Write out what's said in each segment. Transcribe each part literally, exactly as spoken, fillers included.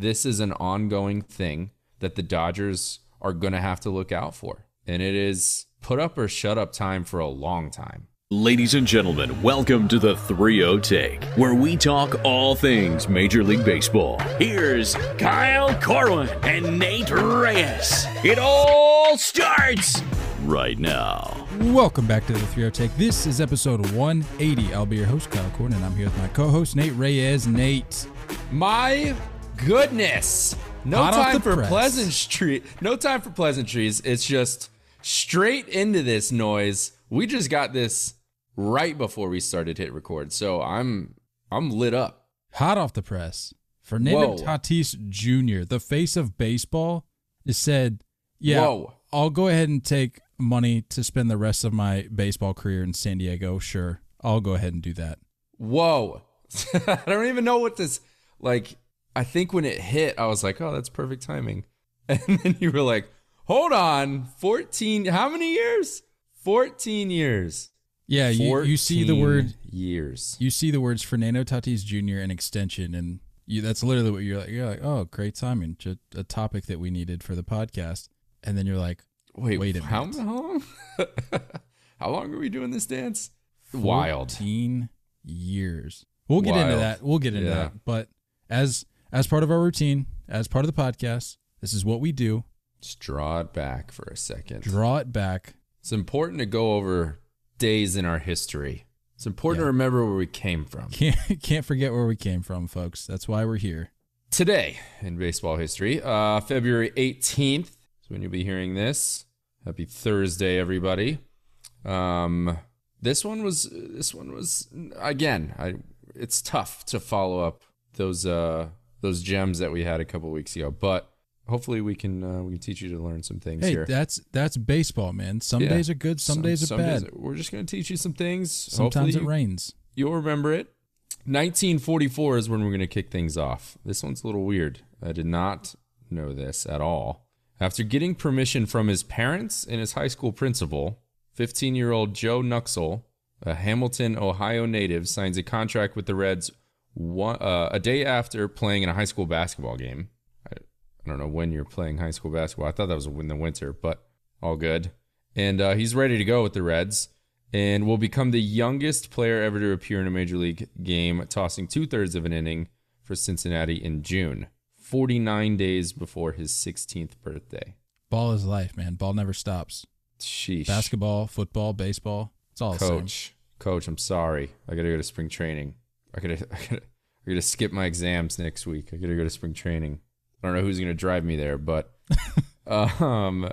this is an ongoing thing that the Dodgers are going to have to look out for. And it is put up or shut up time for a long time. Ladies and gentlemen, welcome to the three oh Take, where we talk all things Major League Baseball. Here's Kyle Corwin and Nate Reyes. It all starts right now. Welcome back to the three oh Take. This is episode one eighty. I'll be your host, Kyle Corwin, and I'm here with my co-host, Nate Reyes. Nate. My goodness. No Hot time for pleasantries. No time for pleasantries. It's just straight into this noise. We just got this right before we started hit record, so I'm I'm lit up. Hot off the press, Fernando Whoa. Tatis Junior, the face of baseball, has said, "Yeah, Whoa. I'll go ahead and take money to spend the rest of my baseball career in San Diego. Sure, I'll go ahead and do that." Whoa! I don't even know what this like. I think when it hit, I was like, oh, that's perfect timing. And then you were like, hold on, fourteen, how many years? fourteen years. Yeah, fourteen you, you see the word years. You see the words Fernando Tatis Junior and extension, and you, that's literally what you're like. You're like, oh, great timing, just a topic that we needed for the podcast. And then you're like, wait, wait a how minute. Long? How long are we doing this dance? Wild. fourteen years. We'll get Wild. into that. We'll get into yeah. that. But as... As part of our routine, as part of the podcast, this is what we do. Just draw it back for a second. Draw it back. It's important to go over days in our history. It's important yeah. to remember where we came from. Can't, can't forget where we came from, folks. That's why we're here. Today in baseball history, uh, February eighteenth is when you'll be hearing this. Happy Thursday, everybody. Um, this one was, this one was again, I, it's tough to follow up those... Uh, Those gems that we had a couple weeks ago, but hopefully we can uh, we can teach you to learn some things hey, here. Hey, that's that's baseball, man. Some yeah. days are good, some, some days are some bad. Days, we're just gonna teach you some things. Sometimes hopefully it you, rains. You'll remember it. nineteen forty-four is when we're gonna kick things off. This one's a little weird. I did not know this at all. After getting permission from his parents and his high school principal, fifteen-year-old Joe Nuxel, a Hamilton, Ohio native, signs a contract with the Reds. One, uh, a day after playing in a high school basketball game. I, I don't know when you're playing high school basketball. I thought that was in the winter, but all good. And uh, he's ready to go with the Reds and will become the youngest player ever to appear in a Major League game, tossing two-thirds of an inning for Cincinnati in June, forty-nine days before his sixteenth birthday. Ball is life, man. Ball never stops. Sheesh. Basketball, football, baseball, it's all the same. Coach, Coach, I'm sorry. I got to go to spring training. I gotta, I gotta, I gotta skip my exams next week. I gotta go to spring training. I don't know who's gonna drive me there, but um,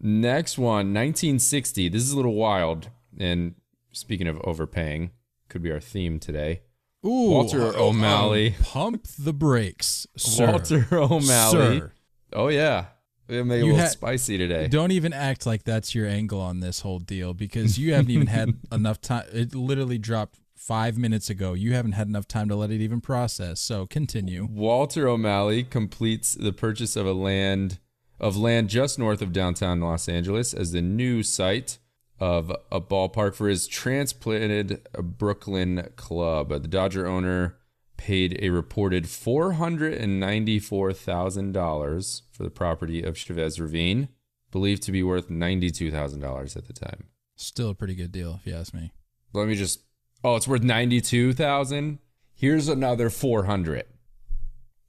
next one, nineteen sixty. This is a little wild. And speaking of overpaying, could be our theme today. Ooh, Walter O'Malley. Um, pump the brakes, sir. Walter O'Malley. Sir. Oh yeah, we're gonna make it a little spicy today. Don't even act like that's your angle on this whole deal because you haven't even had enough time. It literally dropped five minutes ago. You haven't had enough time to let it even process, so continue. Walter O'Malley completes the purchase of a land of land just north of downtown Los Angeles as the new site of a ballpark for his transplanted Brooklyn club. The Dodger owner paid a reported four hundred ninety-four thousand dollars for the property of Chavez Ravine, believed to be worth ninety-two thousand dollars at the time. Still a pretty good deal, if you ask me. Let me just... Oh, it's worth ninety-two thousand dollars. Here's another four hundred dollars.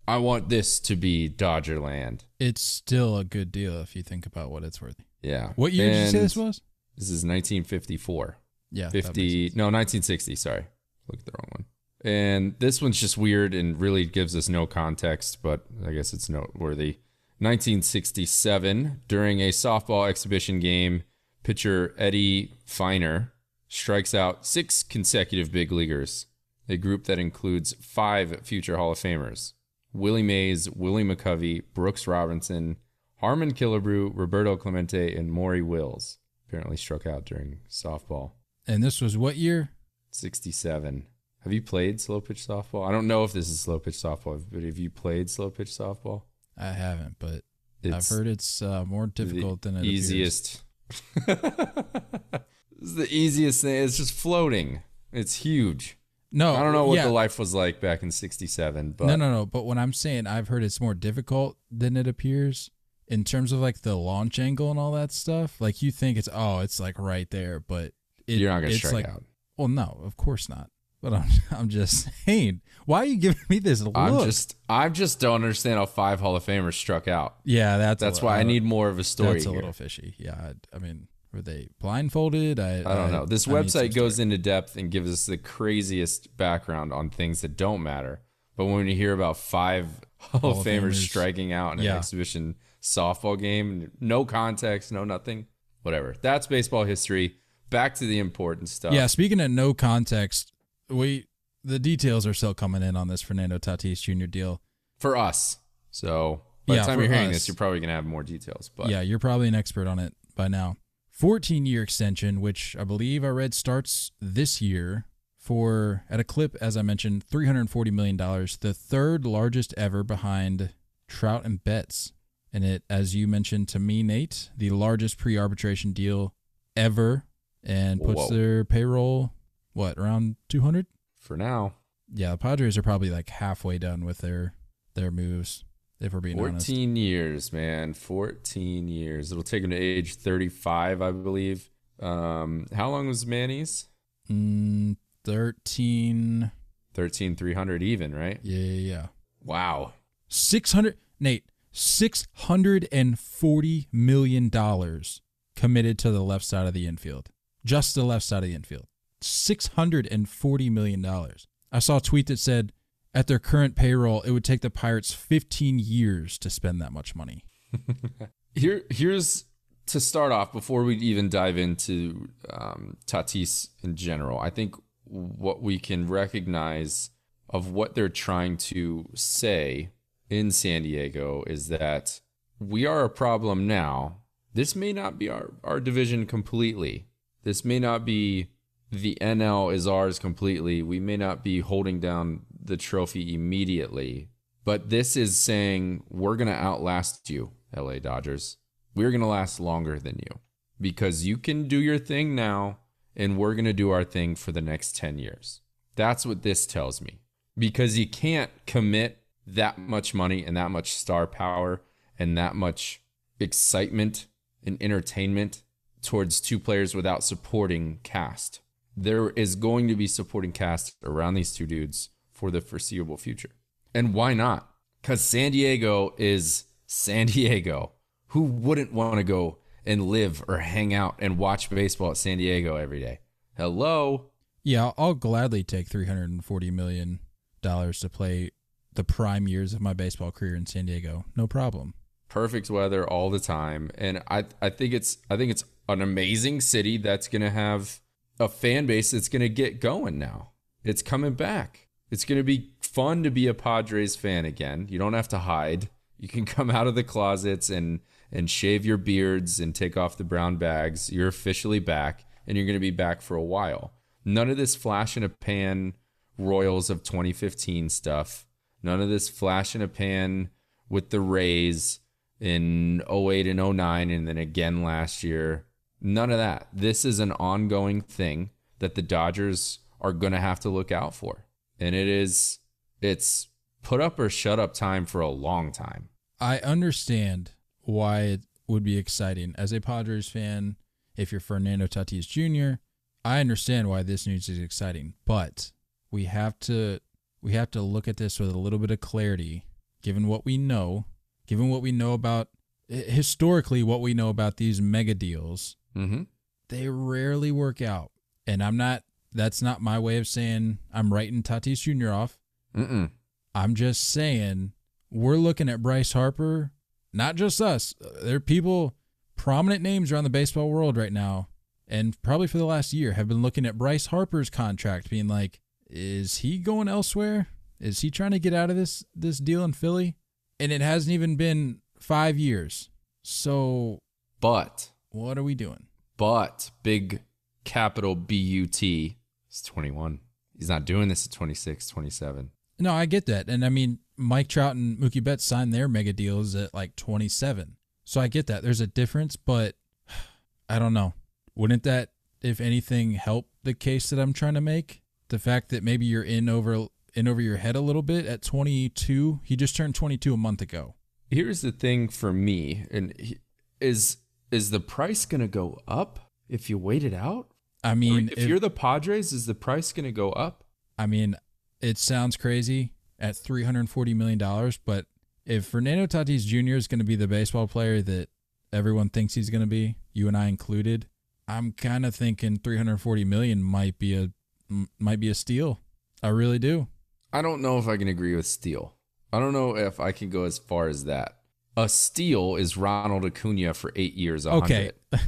I want this to be Dodger land. It's still a good deal if you think about what it's worth. Yeah. What year and did you say this was? This is nineteen fifty-four. Yeah. fifty. No, nineteen sixty. Sorry. Look at the wrong one. And this one's just weird and really gives us no context, but I guess it's noteworthy. nineteen sixty-seven, during a softball exhibition game, pitcher Eddie Finer strikes out six consecutive big leaguers, a group that includes five future Hall of Famers: Willie Mays, Willie McCovey, Brooks Robinson, Harmon Killebrew, Roberto Clemente, and Maury Wills. Apparently struck out during softball. And this was what year? sixty-seven. Have you played slow pitch softball? I don't know if this is slow pitch softball, but have you played slow pitch softball? I haven't, but it's I've heard it's uh, more difficult than it appears. Easiest. It's the easiest thing. It's just floating. It's huge. No, I don't know what yeah. the life was like back in sixty-seven. But no, no, no. But what I'm saying, I've heard it's more difficult than it appears in terms of like the launch angle and all that stuff. Like you think it's oh, it's like right there, but it, you're not gonna strike like, out. Well, no, of course not. But I'm, I'm just saying, why are you giving me this look? I'm just, I just don't understand how five Hall of Famers struck out. Yeah, that's that's why little, I need more of a story. That's a here. little fishy. Yeah, I, I mean. Were they blindfolded? I, I don't know. This I website goes into depth and gives us the craziest background on things that don't matter. But when you hear about five Hall of Famers striking out in an yeah. exhibition softball game, no context, no nothing, whatever. That's baseball history. Back to the important stuff. Yeah, speaking of no context, we the details are still coming in on this Fernando Tatis Junior deal. For us. So by yeah, the time you're hearing us. this, you're probably going to have more details. But yeah, you're probably an expert on it by now. fourteen-year extension, which I believe I read starts this year for, at a clip, as I mentioned, three hundred forty million dollars, the third largest ever behind Trout and Betts. And it, as you mentioned to me, Nate, the largest pre-arbitration deal ever and puts Whoa. their payroll, what, around two hundred? For now. Yeah, the Padres are probably like halfway done with their their moves. If we're being honest. fourteen years, man. fourteen years. It'll take him to age thirty-five, I believe. Um, how long was Manny's? Mm, thirteen. thirteen, three hundred even, right? Yeah, yeah, yeah. Wow. six hundred, Nate, six hundred forty million dollars committed to the left side of the infield. Just the left side of the infield. six hundred forty million dollars. I saw a tweet that said, at their current payroll, it would take the Pirates fifteen years to spend that much money. Here, here's to start off, before we even dive into um, Tatis in general, I think what we can recognize of what they're trying to say in San Diego is that we are a problem now. This may not be our, our division completely. This may not be the N L is ours completely. We may not be holding down the trophy immediately, but this is saying we're going to outlast you, L A Dodgers. We're going to last longer than you because you can do your thing now and we're going to do our thing for the next ten years. That's what this tells me, because you can't commit that much money and that much star power and that much excitement and entertainment towards two players without supporting cast. There is going to be supporting cast around these two dudes for the foreseeable future. And why not? Because San Diego is San Diego. Who wouldn't want to go and live or hang out and watch baseball at San Diego every day? Hello? Yeah, I'll gladly take three hundred forty million dollars to play the prime years of my baseball career in San Diego. No problem. Perfect weather all the time. And I, I think it's I think it's an amazing city that's going to have a fan base that's going to get going now. It's coming back. It's going to be fun to be a Padres fan again. You don't have to hide. You can come out of the closets and, and shave your beards and take off the brown bags. You're officially back, and you're going to be back for a while. None of this flash-in-a-pan Royals of twenty fifteen stuff. None of this flash-in-a-pan with the Rays in oh eight and oh nine and then again last year. None of that. This is an ongoing thing that the Dodgers are going to have to look out for. And it is, it's put up or shut up time for a long time. I understand why it would be exciting. As a Padres fan, if you're Fernando Tatis Junior, I understand why this news is exciting. But we have to, we have to look at this with a little bit of clarity, given what we know, given what we know about, historically, what we know about these mega deals. Mm-hmm. They rarely work out. And I'm not, that's not my way of saying I'm writing Tatis Junior off. Mm-mm. I'm just saying we're looking at Bryce Harper, not just us. There are people, prominent names around the baseball world right now, and probably for the last year have been looking at Bryce Harper's contract being like, is he going elsewhere? Is he trying to get out of this, this deal in Philly? And it hasn't even been five years. So, but what are we doing? But big capital B U T. He's twenty-one. He's not doing this at twenty-six, twenty-seven. No, I get that. And I mean, Mike Trout and Mookie Betts signed their mega deals at like twenty-seven. So I get that. There's a difference, but I don't know. Wouldn't that, if anything, help the case that I'm trying to make? the fact that maybe you're in over in over your head a little bit at twenty-two. He just turned twenty-two a month ago. Here's the thing for me, and he, is is the price going to go up if you wait it out? I mean, if, if you're the Padres, is the price going to go up? I mean, it sounds crazy at three hundred forty million dollars, but if Fernando Tatis Junior is going to be the baseball player that everyone thinks he's going to be, you and I included, I'm kind of thinking three hundred forty million might be a might be a steal. I really do. I don't know if I can agree with steal. I don't know if I can go as far as that. A steal is Ronald Acuna for eight years. one hundred. Okay,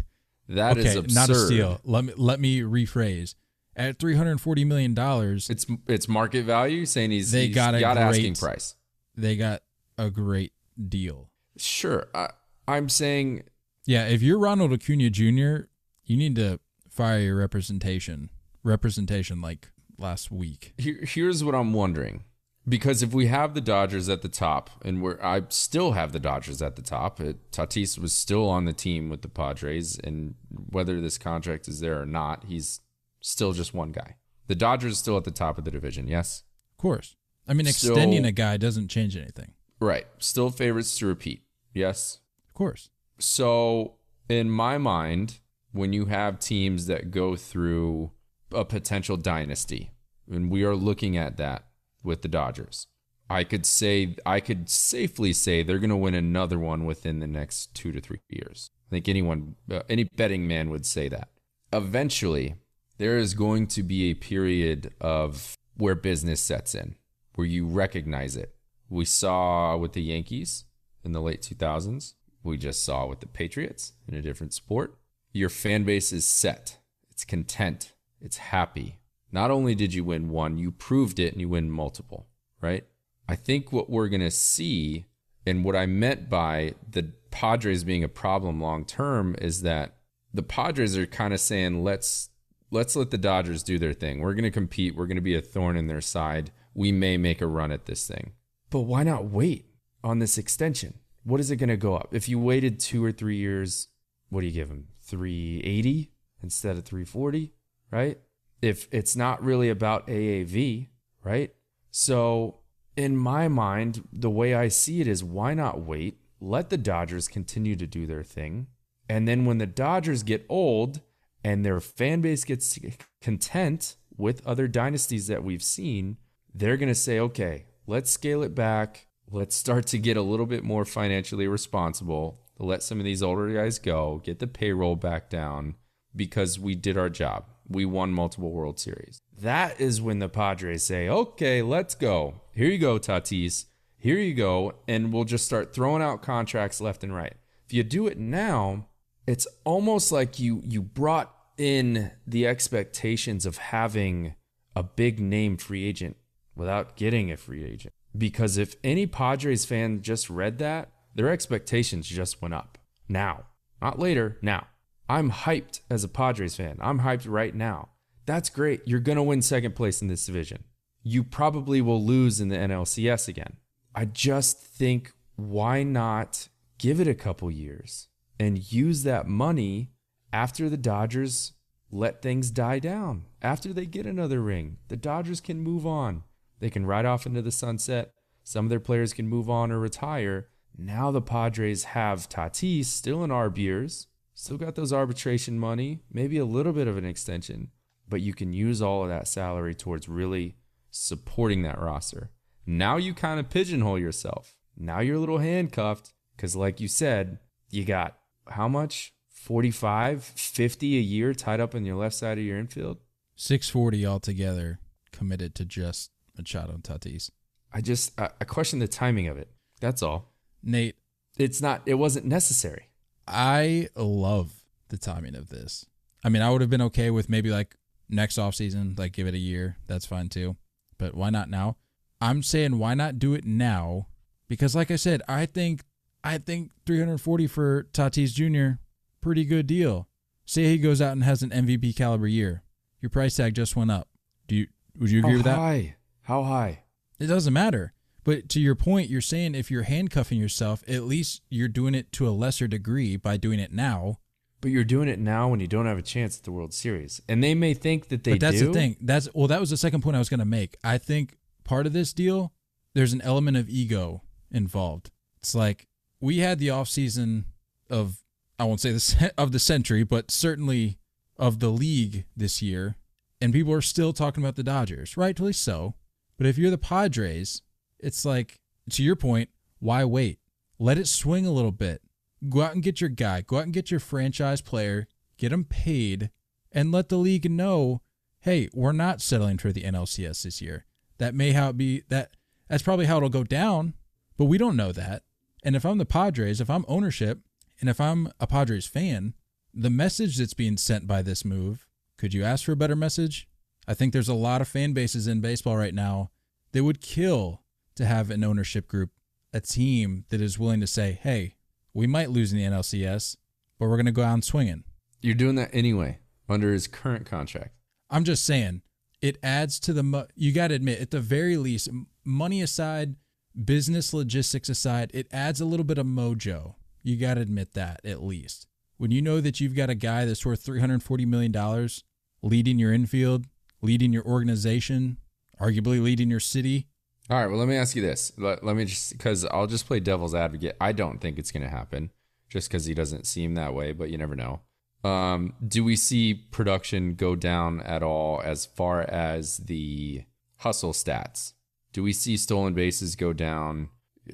that okay, is absurd. Not a steal. Let me let me rephrase. At three hundred forty million dollars, it's it's market value. Saying he's they he's got, a got great, asking price. They got a great deal. Sure, I, I'm saying. Yeah, if you're Ronald Acuna Junior, you need to fire your representation. Representation like last week. Here, here's what I'm wondering. Because if we have the Dodgers at the top, and we're, I still have the Dodgers at the top, it, Tatis was still on the team with the Padres, and whether this contract is there or not, he's still just one guy. The Dodgers still at the top of the division, yes? Of course. I mean, extending still, a guy doesn't change anything. Right. Still favorites to repeat, yes? Of course. So, in my mind, when you have teams that go through a potential dynasty, and we are looking at that, with the Dodgers, I could say I could safely say they're going to win another one within the next two to three years. I think anyone, uh, any betting man would say that. Eventually, there is going to be a period of where business sets in, where you recognize it. We saw with the Yankees in the late two thousands. We just saw with the Patriots in a different sport. Your fan base is set. It's content. It's happy. Not only did you win one, you proved it and you win multiple, right? I think what we're going to see, and what I meant by the Padres being a problem long term, is that the Padres are kind of saying, let's let's let the Dodgers do their thing. We're going to compete. We're going to be a thorn in their side. We may make a run at this thing. But why not wait on this extension? What is it going to go up? If you waited two or three years, what do you give them? three eighty instead of three forty, right? If it's not really about A A V, right? So in my mind, the way I see it is, why not wait? Let the Dodgers continue to do their thing. And then when the Dodgers get old and their fan base gets content with other dynasties that we've seen, they're going to say, okay, let's scale it back. Let's start to get a little bit more financially responsible. Let some of these older guys go, get the payroll back down, because we did our job. We won multiple World Series. That is when the Padres say, okay, let's go. Here you go, Tatis. Here you go. And we'll just start throwing out contracts left and right. If you do it now, it's almost like you you brought in the expectations of having a big name free agent without getting a free agent. Because if any Padres fan just read that, their expectations just went up. Now. Not later. Now. I'm hyped as a Padres fan. I'm hyped right now. That's great. You're going to win second place in this division. You probably will lose in the N L C S again. I just think, why not give it a couple years and use that money after the Dodgers let things die down? After they get another ring, the Dodgers can move on. They can ride off into the sunset. Some of their players can move on or retire. Now the Padres have Tatis still in our beers. Still got those arbitration money, maybe a little bit of an extension, but you can use all of that salary towards really supporting that roster. Now you kind of pigeonhole yourself. Now you're a little handcuffed because, like you said, you got how much? forty-five, fifty a year tied up on your left side of your infield? six forty altogether committed to just Machado and Tatis. I just, I, I question the timing of it. That's all. Nate. It's not, it wasn't necessary. I love the timing of this. I mean, I would have been okay with maybe like next offseason, like give it a year. That's fine too. But why not now? I'm saying why not do it now? Because like I said, I think I think three hundred forty for Tatis Junior, pretty good deal. Say he goes out and has an M V P caliber year. Your price tag just went up. Do you would you agree How with that? How high? How high? It doesn't matter. But to your point, you're saying if you're handcuffing yourself, at least you're doing it to a lesser degree by doing it now. But you're doing it now when you don't have a chance at the World Series. And they may think that they do. But that's do. the thing. That's Well, that was the second point I was going to make. I think part of this deal, there's an element of ego involved. It's like we had the offseason of, I won't say this, of the century, but certainly of the league this year. And people are still talking about the Dodgers, rightfully so. But if you're the Padres, it's like, to your point, why wait? Let it swing a little bit. Go out and get your guy. Go out and get your franchise player. Get him paid. And let the league know, hey, we're not settling for the N L C S this year. That may how it be that that's probably how it'll go down, but we don't know that. And if I'm the Padres, if I'm ownership, and if I'm a Padres fan, the message that's being sent by this move, could you ask for a better message? I think there's a lot of fan bases in baseball right now that would kill to have an ownership group, a team that is willing to say, hey, we might lose in the N L C S, but we're going to go out and swinging. You're doing that anyway under his current contract. I'm just saying it adds to the mo- – you got to admit, at the very least, money aside, business logistics aside, it adds a little bit of mojo. You got to admit that at least. When you know that you've got a guy that's worth three hundred forty million dollars leading your infield, leading your organization, arguably leading your city – all right, well, let me ask you this. Let, let me just, because I'll just play devil's advocate. I don't think it's going to happen just because he doesn't seem that way, but you never know. Um, do we see production go down at all as far as the hustle stats? Do we see stolen bases go down?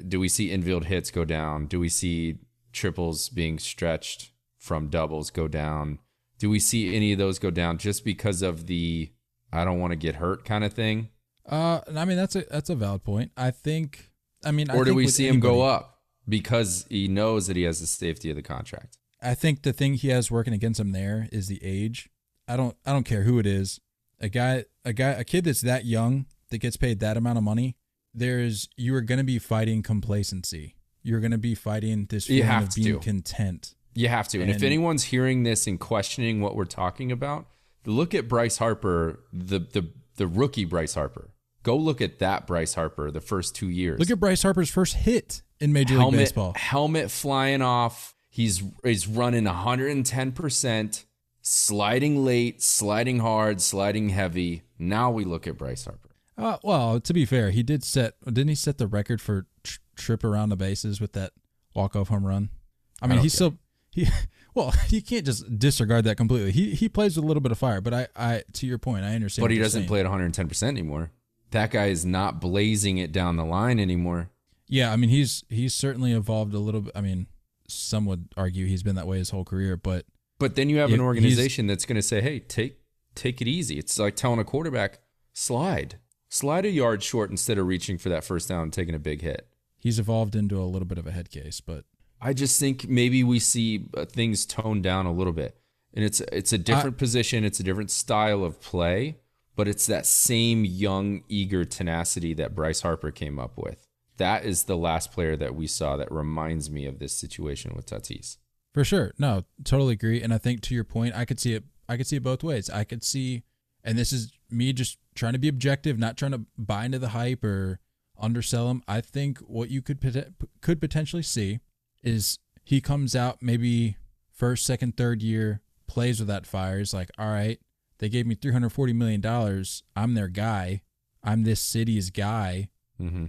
Do we see infield hits go down? Do we see triples being stretched from doubles go down? Do we see any of those go down just because of the I don't want to get hurt kind of thing? Uh, I mean, that's a that's a valid point. I think, I mean, or I think do we see anybody, him go up because he knows that he has the safety of the contract? I think the thing he has working against him there is the age. I don't I don't care who it is. A guy, a guy, a kid that's that young that gets paid that amount of money. There's you are going to be fighting complacency. You're going to be fighting this feeling of being content. You have to. And, and if anyone's hearing this and questioning what we're talking about, look at Bryce Harper, the the the rookie Bryce Harper. Go look at that Bryce Harper the first two years. Look at Bryce Harper's first hit in Major helmet, League Baseball. Helmet flying off. He's he's running one hundred ten percent, sliding late, sliding hard, sliding heavy. Now we look at Bryce Harper. Uh, well, to be fair, he did set, didn't he set the record for tr- trip around the bases with that walk-off home run? I mean, I he's so, he, well, you can't just disregard that completely. He he plays with a little bit of fire, but I, I to your point, I understand. But he doesn't saying. play at one hundred ten percent anymore. That guy is not blazing it down the line anymore. Yeah, I mean, he's he's certainly evolved a little bit. I mean, some would argue he's been that way his whole career, but... But then you have it, an organization that's going to say, hey, take take it easy. It's like telling a quarterback, slide. Slide a yard short instead of reaching for that first down and taking a big hit. He's evolved into a little bit of a head case, but... I just think maybe we see things toned down a little bit. And it's, it's a different I, position. It's a different style of play. But it's that same young, eager tenacity that Bryce Harper came up with. That is the last player that we saw that reminds me of this situation with Tatis. For sure. No, totally agree. And I think to your point, I could see it I could see it both ways. I could see, and this is me just trying to be objective, not trying to buy into the hype or undersell him. I think what you could could potentially see is he comes out maybe first, second, third year, plays with that fire. He's like, all right. They gave me three hundred forty million dollars. I'm their guy. I'm this city's guy. Mm-hmm.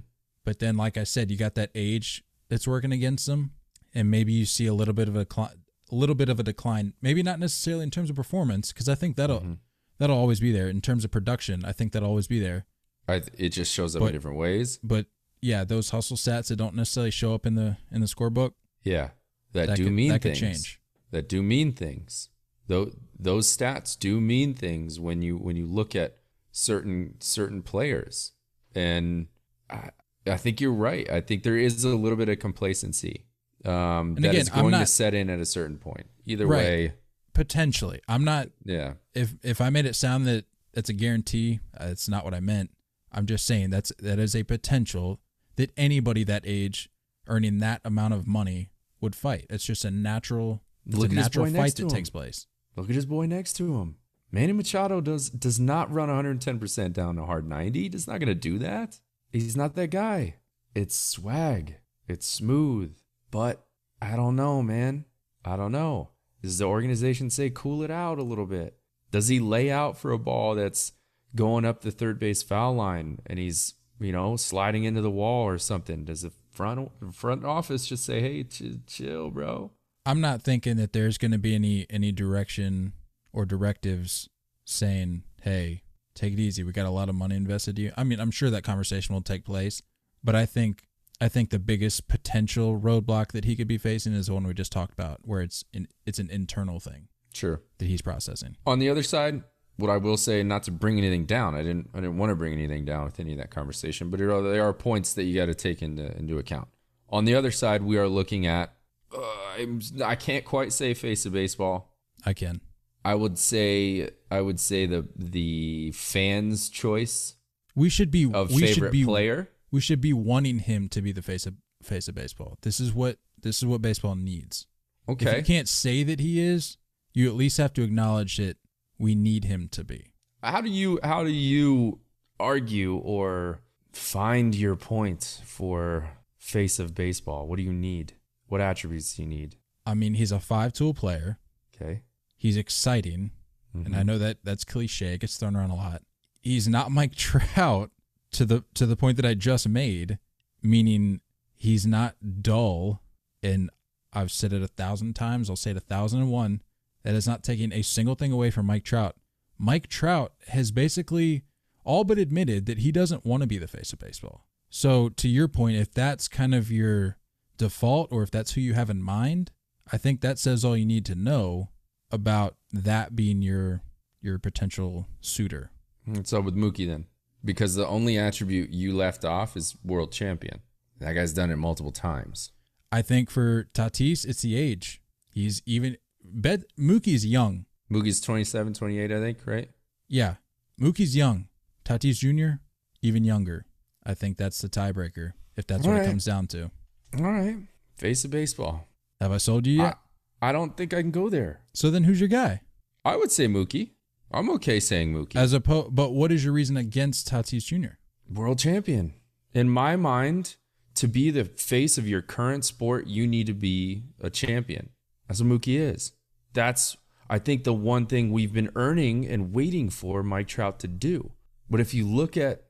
But then, like I said, you got that age that's working against them, and maybe you see a little bit of a, cli- a little bit of a decline. Maybe not necessarily in terms of performance, because I think that'll mm-hmm. that'll always be there. In terms of production, I think that'll always be there. I th- it just shows up but, in different ways. But yeah, those hustle stats that don't necessarily show up in the in the scorebook. Yeah, that, that do could, mean that things. That could change. That do mean things. Those those stats do mean things when you when you look at certain certain players, and I, I think you're right. I think there is a little bit of complacency um, that again, is going not, to set in at a certain point. Either right, way, potentially, I'm not. Yeah. If if I made it sound that that's a guarantee, uh, it's not what I meant. I'm just saying that's that is a potential that anybody that age earning that amount of money would fight. It's just a natural. It's look a at natural his boy fight next to that him. takes place. Look at his boy next to him. Manny Machado does does not run one hundred ten percent down a hard ninety. He's not going to do that. He's not that guy. It's swag. It's smooth. But I don't know, man. I don't know. Does the organization say cool it out a little bit? Does he lay out for a ball that's going up the third base foul line and he's, you know, sliding into the wall or something? Does the front front office just say, hey, ch- chill, bro? I'm not thinking that there's going to be any any direction or directives saying, hey, take it easy. We got a lot of money invested in you. I mean, I'm sure that conversation will take place, but I think I think the biggest potential roadblock that he could be facing is the one we just talked about, where it's in, it's an internal thing. Sure. That he's processing. On the other side, what I will say, not to bring anything down, I didn't I didn't want to bring anything down with any of that conversation, but are, there are points that you got to take into, into account. On the other side, we are looking at, uh, I can't quite say face of baseball. I can. I would say I would say the the fans' choice. We should be of we favorite should be, player. We should be wanting him to be the face of face of baseball. This is what this is what baseball needs. Okay. If you can't say that he is, you at least have to acknowledge that we need him to be. How do you how do you argue or find your point for face of baseball? What do you need? What attributes do you need? I mean, he's a five-tool player. Okay. He's exciting, mm-hmm. and I know that that's cliche. It gets thrown around a lot. He's not Mike Trout to the to the point that I just made, meaning he's not dull. And I've said it a thousand times. I'll say it a thousand and one. That is not taking a single thing away from Mike Trout. Mike Trout has basically all but admitted that he doesn't want to be the face of baseball. So to your point, if that's kind of your default or if that's who you have in mind, I think that says all you need to know about that being your your potential suitor. What's up with Mookie then? Because the only attribute you left off is world champion. That guy's done it multiple times. I think for Tatis, it's the age. He's even... Bet, Mookie's young. Mookie's twenty-seven, twenty-eight, I think, right? Yeah. Mookie's young. Tatis Junior, even younger. I think that's the tiebreaker, if that's All what right. it comes down to. All right. Face of baseball. Have I sold you yet? I- I don't think I can go there. So then who's your guy? I would say Mookie. I'm okay saying Mookie. As opposed, but what is your reason against Tatis Junior? World champion. In my mind, to be the face of your current sport, you need to be a champion. That's what Mookie is. That's, I think, the one thing we've been earning and waiting for Mike Trout to do. But if you look at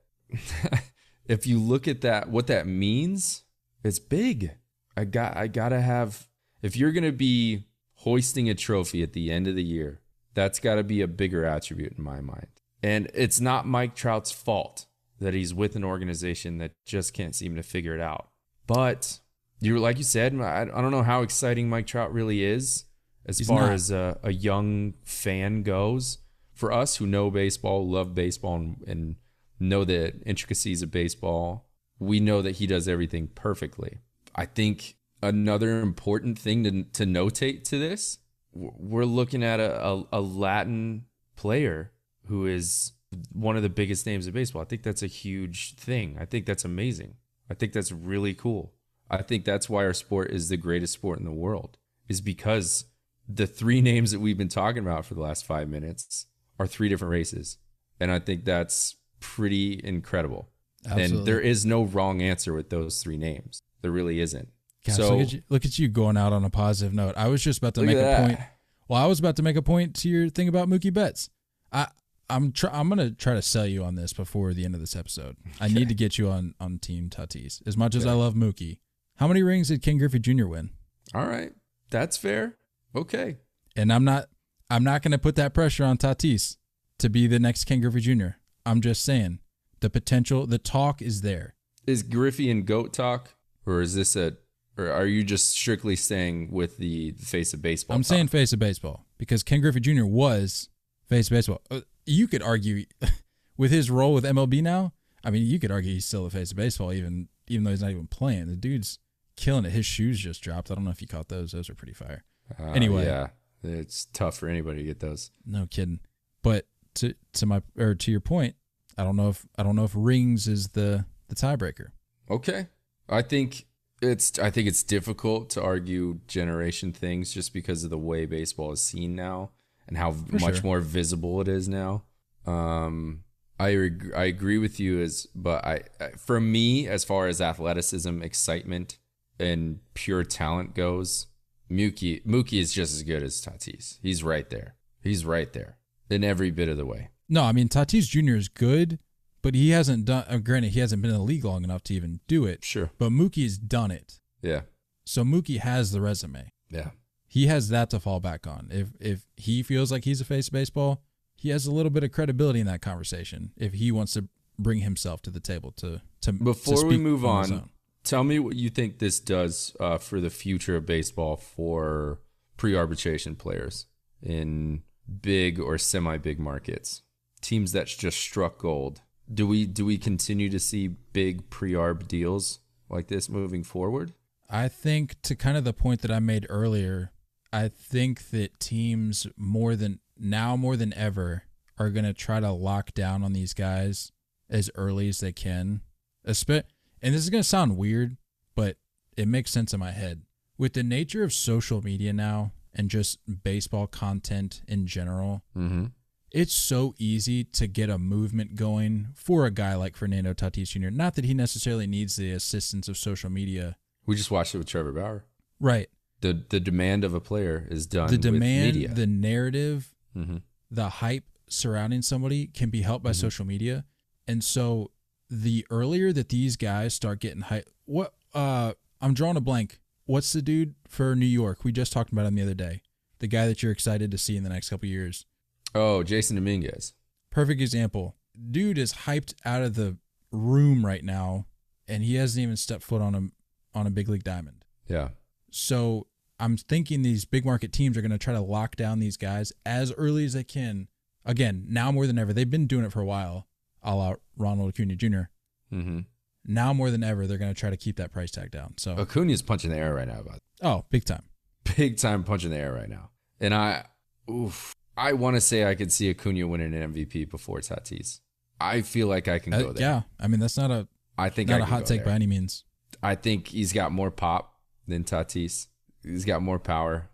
if you look at that, what that means, it's big. I got I gotta have If you're going to be hoisting a trophy at the end of the year, that's got to be a bigger attribute in my mind. And it's not Mike Trout's fault that he's with an organization that just can't seem to figure it out. But you, like you said, I don't know how exciting Mike Trout really is as he's far not. as a, a young fan goes. For us who know baseball, love baseball, and, and know the intricacies of baseball, we know that he does everything perfectly. I think... Another important thing to to notate to this, we're looking at a, a, a Latin player who is one of the biggest names in baseball. I think that's a huge thing. I think that's amazing. I think that's really cool. I think that's why our sport is the greatest sport in the world, is because the three names that we've been talking about for the last five minutes are three different races. And I think that's pretty incredible. Absolutely. And there is no wrong answer with those three names. There really isn't. Gosh, so, look at, you, look at you going out on a positive note. I was just about to make a point. Well, I was about to make a point to your thing about Mookie Betts. I, I'm try, I'm going to try to sell you on this before the end of this episode. I need to get you on, on Team Tatis. As much as yeah. I love Mookie, how many rings did Ken Griffey Junior win? All right, that's fair. Okay, and I'm not I'm not going to put that pressure on Tatis to be the next Ken Griffey Junior I'm just saying the potential, the talk is there. Is Griffey and goat talk, or is this a Or are you just strictly staying with the face of baseball? I'm talk? saying face of baseball because Ken Griffey Junior was face of baseball. You could argue with his role with M L B now. I mean, you could argue he's still the face of baseball, even even though he's not even playing. The dude's killing it. His shoes just dropped. I don't know if you caught those. Those are pretty fire. Uh, anyway, yeah, it's tough for anybody to get those. No kidding. But to to my or to your point, I don't know if I don't know if rings is the the tiebreaker. Okay, I think. It's. I think it's difficult to argue generation things just because of the way baseball is seen now and how For much sure. more visible it is now. Um, I reg- I agree with you, as but I, I for me as far as athleticism, excitement, and pure talent goes, Mookie, Mookie is just as good as Tatis. He's right there. He's right there in every bit of the way. No, I mean, Tatis Junior is good, but he hasn't done, uh, granted, he hasn't been in the league long enough to even do it. Sure. But Mookie's done it. Yeah. So Mookie has the resume. Yeah. He has that to fall back on. If if he feels like he's a face of baseball, he has a little bit of credibility in that conversation if he wants to bring himself to the table to to Before to speak we move on, on tell me what you think this does uh, for the future of baseball for pre-arbitration players in big or semi-big markets, teams that's just struck gold. Do we do we continue to see big pre-arb deals like this moving forward? I think, to kind of the point that I made earlier, I think that teams more than now more than ever are going to try to lock down on these guys as early as they can. And this is going to sound weird, but it makes sense in my head. With the nature of social media now and just baseball content in general, mm-hmm. it's so easy to get a movement going for a guy like Fernando Tatis Junior Not that he necessarily needs the assistance of social media. We just watched it with Trevor Bauer. Right. The the demand of a player is done the demand, with media. The narrative, mm-hmm. the hype surrounding somebody can be helped by mm-hmm. social media. And so the earlier that these guys start getting hype, what, uh, I'm drawing a blank. What's the dude for New York? We just talked about him the other day. The guy that you're excited to see in the next couple of years. Oh, Jason Dominguez. Perfect example. Dude is hyped out of the room right now, and he hasn't even stepped foot on a, on a big league diamond. Yeah. So I'm thinking these big market teams are going to try to lock down these guys as early as they can. Again, now more than ever. They've been doing it for a while, a la Ronald Acuna Junior Mm-hmm. Now more than ever, they're going to try to keep that price tag down. So Acuna's punching the air right now. About that. Oh, big time. Big time punching the air right now. And I, oof, I want to say I could see Acuna winning an M V P before Tatis. I feel like I can uh, go there. Yeah, I mean, that's not a, I think not I a hot take there. By any means. I think he's got more pop than Tatis. He's got more power.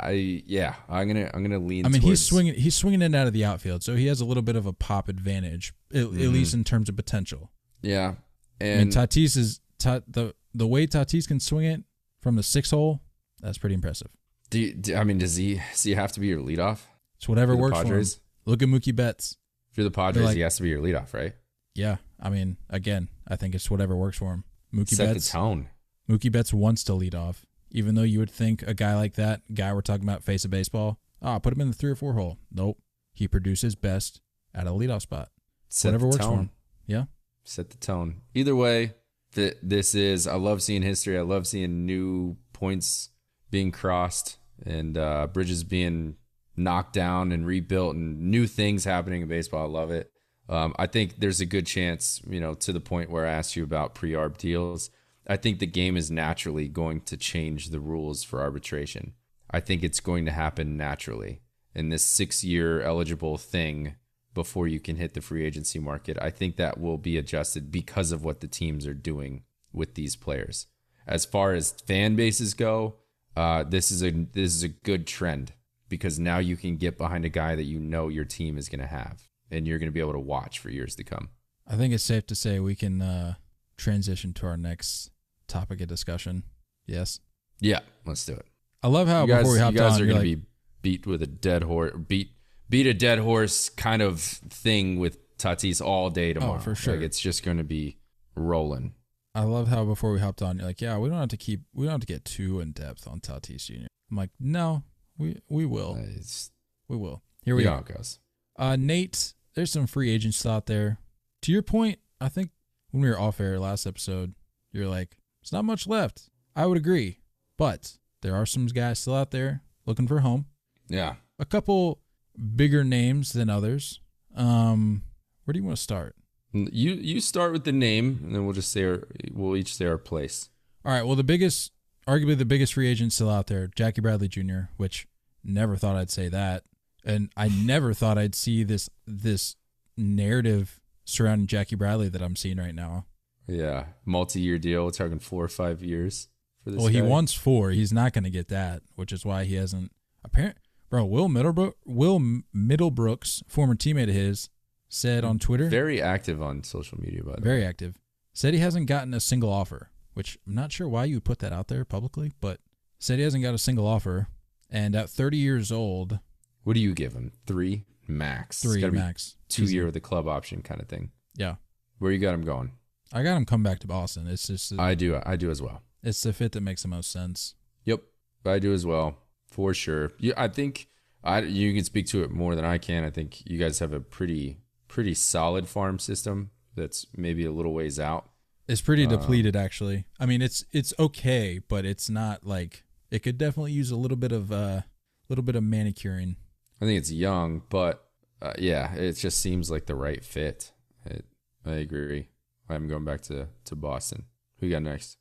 I yeah, I'm gonna I'm gonna lean. I mean, towards... he's swinging he's swinging in and out of the outfield, so he has a little bit of a pop advantage, at, mm-hmm. at least in terms of potential. Yeah, and I mean, Tatis is ta- the the way Tatis can swing it from the six hole. That's pretty impressive. Do, you, do I mean does he does he have to be your leadoff? It's whatever for works Padres. For him. Look at Mookie Betts. If you're the Padres, like, he has to be your leadoff, right? Yeah, I mean, again, I think it's whatever works for him. Mookie Set Betts. Set the tone. Mookie Betts wants to lead off. Even though you would think a guy like that, guy we're talking about, face of baseball, ah, put him in the three or four hole. Nope. He produces best at a leadoff spot. Set Whatever the works tone. For him. Yeah. Set the tone. Either way, th- this is, I love seeing history. I love seeing new points being crossed and uh, bridges being knocked down and rebuilt and new things happening in baseball. I love it. Um, I think there's a good chance, you know, to the point where I asked you about pre-arb deals. I think the game is naturally going to change the rules for arbitration. I think it's going to happen naturally. And this six-year eligible thing before you can hit the free agency market, I think that will be adjusted because of what the teams are doing with these players. As far as fan bases go, uh, this is a this is a good trend because now you can get behind a guy that you know your team is going to have and you're going to be able to watch for years to come. I think it's safe to say we can uh, transition to our next topic of discussion. Yes. Yeah, let's do it. I love how you guys, before we hopped you guys on, are going like, to be beat with a dead horse, beat beat a dead horse kind of thing with Tatis all day tomorrow. Oh, for sure. Like it's just going to be rolling. I love how before we hopped on, you're like, yeah, we don't have to keep, we don't have to get too in depth on Tatis Junior I'm like, no, we we will, nice. we will. Here we go, guys. Uh, Nate, there's some free agents out there. To your point, I think when we were off air last episode, you're like, it's not much left. I would agree. But there are some guys still out there looking for a home. Yeah. A couple bigger names than others. Um, where do you want to start? You you start with the name, and then we'll just say our, we'll each say our place. All right. Well, the biggest, arguably the biggest free agent still out there, Jackie Bradley Junior, which never thought I'd say that. And I never thought I'd see this this narrative surrounding Jackie Bradley that I'm seeing right now. Yeah, multi-year deal. We're talking four or five years for this. Well, guy. He wants four. He's not going to get that, which is why he hasn't. Apparent, bro. Will Middlebrook, Will Middlebrook's former teammate of his, said on Twitter, very active on social media, by the way. Very active. Said he hasn't gotten a single offer, which I'm not sure why you would put that out there publicly, but Said he hasn't got a single offer. And at thirty years old. What do you give him? Three max. Three max. Two-year with a club option kind of thing. Yeah. Where you got him going? I got him come back to Boston. It's just. A, I do. I do as well. It's the fit that makes the most sense. Yep. I do as well. For sure. You, I think I, you can speak to it more than I can. I think you guys have a pretty, pretty solid farm system that's maybe a little ways out. It's pretty depleted, um, actually. I mean, it's it's okay, but it's not like it could definitely use a little bit of a uh, little bit of manicuring. I think it's young, but uh, yeah, it just seems like the right fit. It, I agree. I'm going back to to Boston. Who you got next?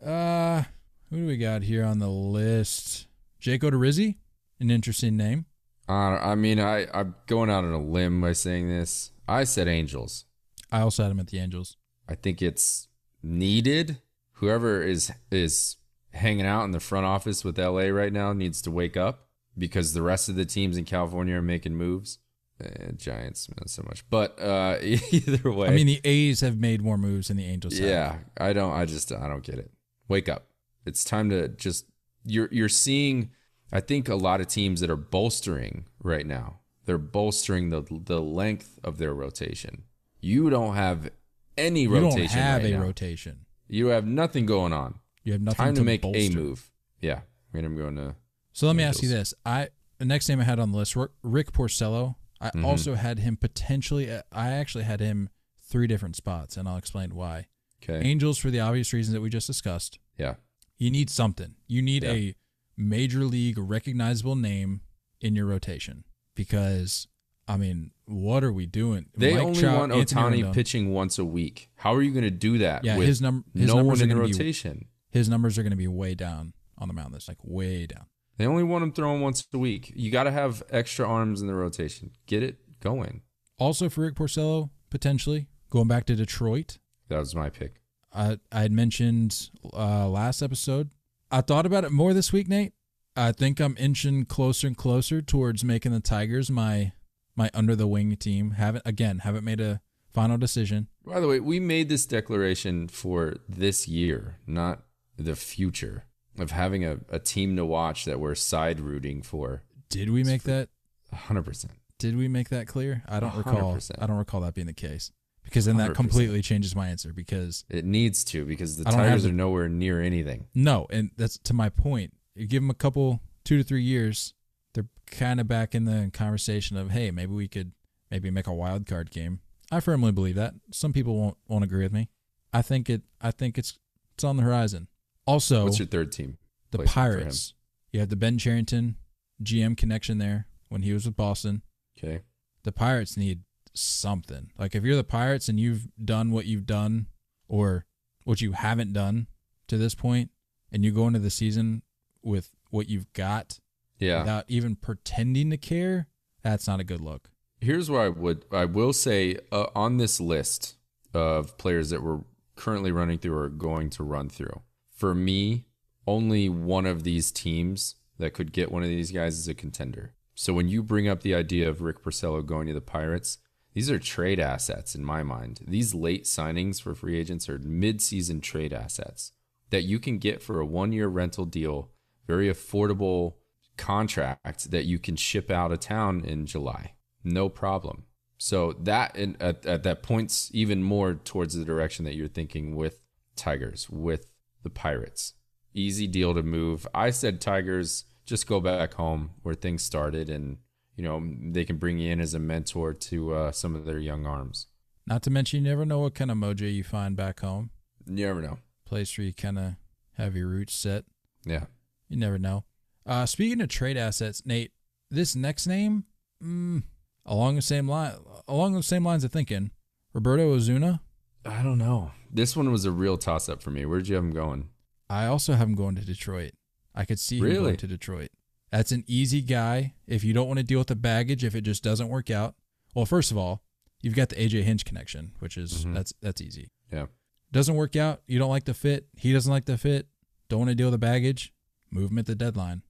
Uh, who do we got here on the list? Jake Odorizzi, an interesting name. Uh, I mean, I I'm going out on a limb by saying this. I said Angels. I also had him at the Angels. I think it's needed. Whoever is is hanging out in the front office with L A right now needs to wake up, because the rest of the teams in California are making moves. Eh, Giants, not so much. But uh, either way, I mean, the A's have made more moves than the Angels. Yeah, have. I don't. I just I don't get it. Wake up! It's time to just you're you're seeing. I think a lot of teams that are bolstering right now. They're bolstering the the length of their rotation. You don't have. Any you rotation. You don't have right a now. rotation. You have nothing going on. You have nothing Time to, to make bolster. a move. Yeah. I mean, I'm going to. So let me Angels. ask you this. I The next name I had on the list, Rick Porcello. I mm-hmm. also had him potentially. I actually had him three different spots, and I'll explain why. Okay. Angels, for the obvious reasons that we just discussed. Yeah. You need something. You need yeah. a major league recognizable name in your rotation, because. I mean, what are we doing? They Mike only Trout, want Anthony Otani Rendon. pitching once a week. How are you going to do that yeah, with his num- his no one in the rotation? Be, his numbers are going to be way down on the mound. That's like way down. They only want him throwing once a week. You got to have extra arms in the rotation. Get it going. Also for Rick Porcello, potentially, going back to Detroit. That was my pick. I, I had mentioned uh, last episode. I thought about it more this week, Nate. I think I'm inching closer and closer towards making the Tigers my... my under the wing team. Haven't again, haven't made a final decision. By the way, we made this declaration for this year, not the future, of having a, a team to watch that we're side rooting for. Did we make that? one hundred percent. Did we make that clear? I don't recall. one hundred percent. I don't recall that being the case, because then that completely changes my answer, because it needs to, because the Tigers are nowhere near anything. No, and that's to my point. You give them a couple, two to three years. They're kind of back in the conversation of, hey, maybe we could maybe make a wild card game. I firmly believe that. Some people won't won't agree with me. I think it. I think it's it's on the horizon. Also, what's your third team? The Pirates. You have the Ben Cherington G M connection there when he was with Boston. Okay. The Pirates need something. Like if you're the Pirates and you've done what you've done or what you haven't done to this point, and you go into the season with what you've got. Yeah. Without even pretending to care, that's not a good look. Here's where I would, I will say uh, on this list of players that we're currently running through or going to run through, for me, only one of these teams that could get one of these guys is a contender. So when you bring up the idea of Rick Porcello going to the Pirates, these are trade assets in my mind. These late signings for free agents are mid-season trade assets that you can get for a one-year rental deal, very affordable contract that you can ship out of town in July, no problem. So that and at, at that points even more towards the direction that you're thinking with Tigers, with the Pirates. Easy deal to move. I said Tigers, just go back home where things started, and you know they can bring you in as a mentor to uh, some of their young arms. Not to mention, you never know what kind of mojo you find back home. You never know. Place where you kind of have your roots set. Yeah, you never know. Uh, speaking of trade assets, Nate, this next name, mm, along the same line, along the same lines of thinking, Roberto Osuna. I don't know. This one was a real toss-up for me. Where'd you have him going? I also have him going to Detroit. I could see really? him going to Detroit. That's an easy guy if you don't want to deal with the baggage if it just doesn't work out. Well, first of all, you've got the A J Hinch connection, which is mm-hmm. that's that's easy. Yeah. Doesn't work out. You don't like the fit. He doesn't like the fit. Don't want to deal with the baggage. Move him at the deadline.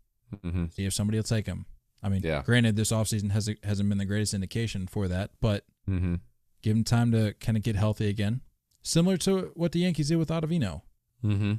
Mm-hmm. See if somebody will take him. I mean, yeah. granted, this offseason has, hasn't been the greatest indication for that, but mm-hmm. give him time to kind of get healthy again. Similar to what the Yankees did with Ottavino. Mm-hmm.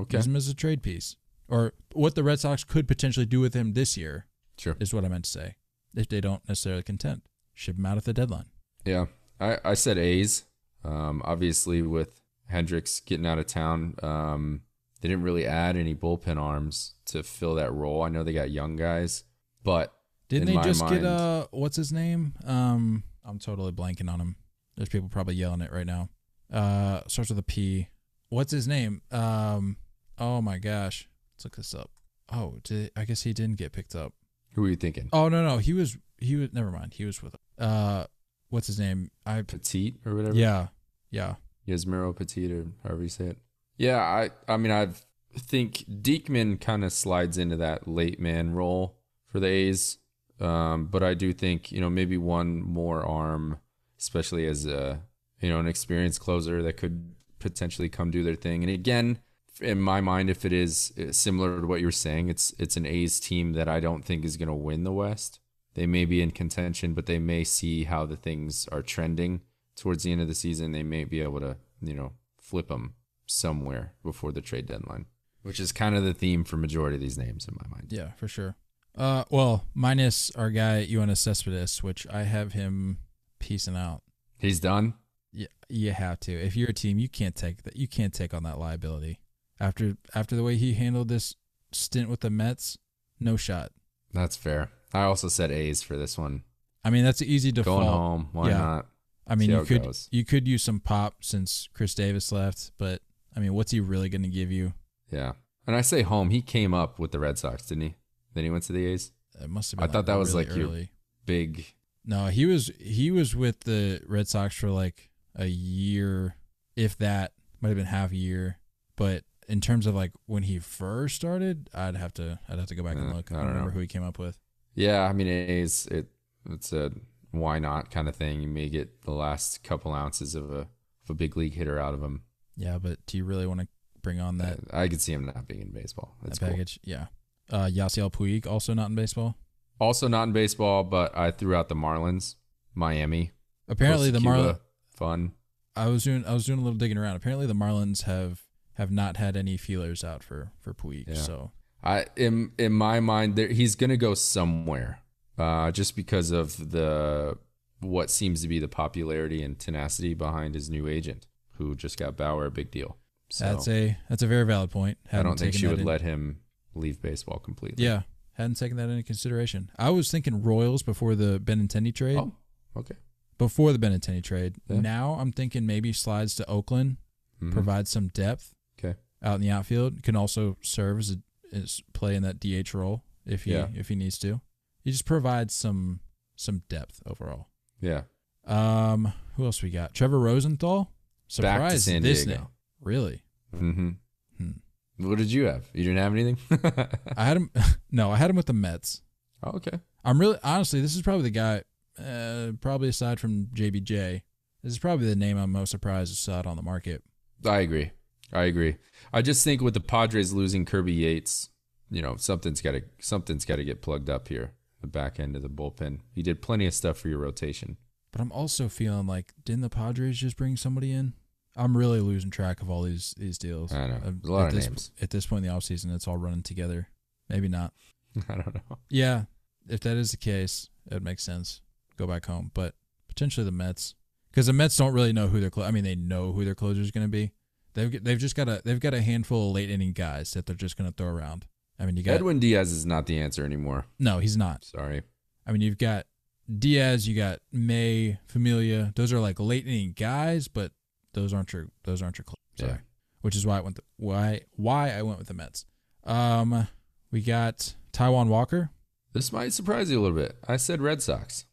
Okay. Use him as a trade piece. or what the Red Sox could potentially do with him this year, sure, is what I meant to say. If they don't necessarily contend, ship him out at the deadline. Yeah, I, I said A's. Um, obviously, with Hendricks getting out of town, um, they didn't really add any bullpen arms to fill that role. I know they got young guys, but didn't they just mind, get uh what's his name? Um, I'm totally blanking on him. There's people probably yelling it right now. Uh, starts with a P. What's his name? Um, oh my gosh, let's look this up. Oh, did, I guess he didn't get picked up. Who were you thinking? Oh no no, he was he was never mind. He was with uh, what's his name? I Petit or whatever. Yeah, yeah. Yasmero Petit or however you say it. Yeah, I I mean I think Diekman kind of slides into that late man role for the A's, um, but I do think you know maybe one more arm, especially as a you know an experienced closer that could potentially come do their thing. And again, in my mind, if it is similar to what you were saying, it's it's an A's team that I don't think is going to win the West. They may be in contention, but they may see how the things are trending towards the end of the season. They may be able to you know flip them somewhere before the trade deadline, which is kind of the theme for majority of these names in my mind. Yeah, for sure. Uh, well, minus our guy Yoenis Cespedes, which I have him piecing out. He's done. Yeah, you have to. If you're a team, you can't take that. You can't take on that liability after after the way he handled this stint with the Mets. No shot. That's fair. I also said A's for this one. I mean, that's an easy default. Going home, why yeah. not? I mean, See you could goes. you could use some pop since Chris Davis left, but I mean, what's he really going to give you? Yeah. And I say home, he came up with the Red Sox, didn't he? Then he went to the A's? It must have been I like thought that was really like early. Your big. No, he was he was with the Red Sox for like a year, if that, might have been half a year, but in terms of like when he first started, I'd have to I'd have to go back uh, and look. I don't, I don't remember know. who he came up with. Yeah, I mean, A's it it's a why not kind of thing. You may get the last couple ounces of a of a big league hitter out of him. Yeah, but do you really want to bring on that? I could see him not being in baseball. That's that package, cool. yeah. Uh, Yasiel Puig, also not in baseball? Also not in baseball, but I threw out the Marlins, Miami. Apparently the Marlins... Fun. I was doing I was doing a little digging around. Apparently the Marlins have, have not had any feelers out for, for Puig. Yeah. So I in, in my mind, there, he's going to go somewhere uh, just because of the what seems to be the popularity and tenacity behind his new agent, who just got Bauer, a big deal. So, that's a that's a very valid point. Hadn't I don't think she would in, let him leave baseball completely. Yeah, hadn't taken that into consideration. I was thinking Royals before the Benintendi trade. Oh, okay. Before the Benintendi trade. Yeah. Now I'm thinking maybe slides to Oakland, mm-hmm. provides some depth okay. out in the outfield. Can also serve as, a, as play in that D H role if he yeah. if he needs to. He just provides some some depth overall. Yeah. Um. Who else we got? Trevor Rosenthal. Surprise! Back to San Diego. This name. Really? Mm-hmm. Hmm. What did you have? You didn't have anything? I had him. No, I had him with the Mets. Oh, okay. I'm really honestly. This is probably the guy. Uh, probably aside from J B J, this is probably the name I'm most surprised is out on the market. I agree. I agree. I just think with the Padres losing Kirby Yates, you know something's got to something's got to get plugged up here. The back end of the bullpen. He did plenty of stuff for your rotation. But I'm also feeling like didn't the Padres just bring somebody in? I'm really losing track of all these, these deals. I know. There's a lot at of this, names. At this point in the offseason, it's all running together. Maybe not. I don't know. Yeah. If that is the case, it would make sense. Go back home. But potentially the Mets. Because the Mets don't really know who their closer I mean, they know who their closer is going to be. They've they've just got a they've got a handful of late inning guys that they're just going to throw around. I mean, you got Edwin Diaz is not the answer anymore. No, he's not. Sorry. I mean, you've got Diaz, you got May, Familia. Those are like late inning guys, but Those aren't your those aren't your clubs. Sorry. Yeah. Which is why I went the, why why I went with the Mets. Um we got Taijuan Walker. This might surprise you a little bit. I said Red Sox.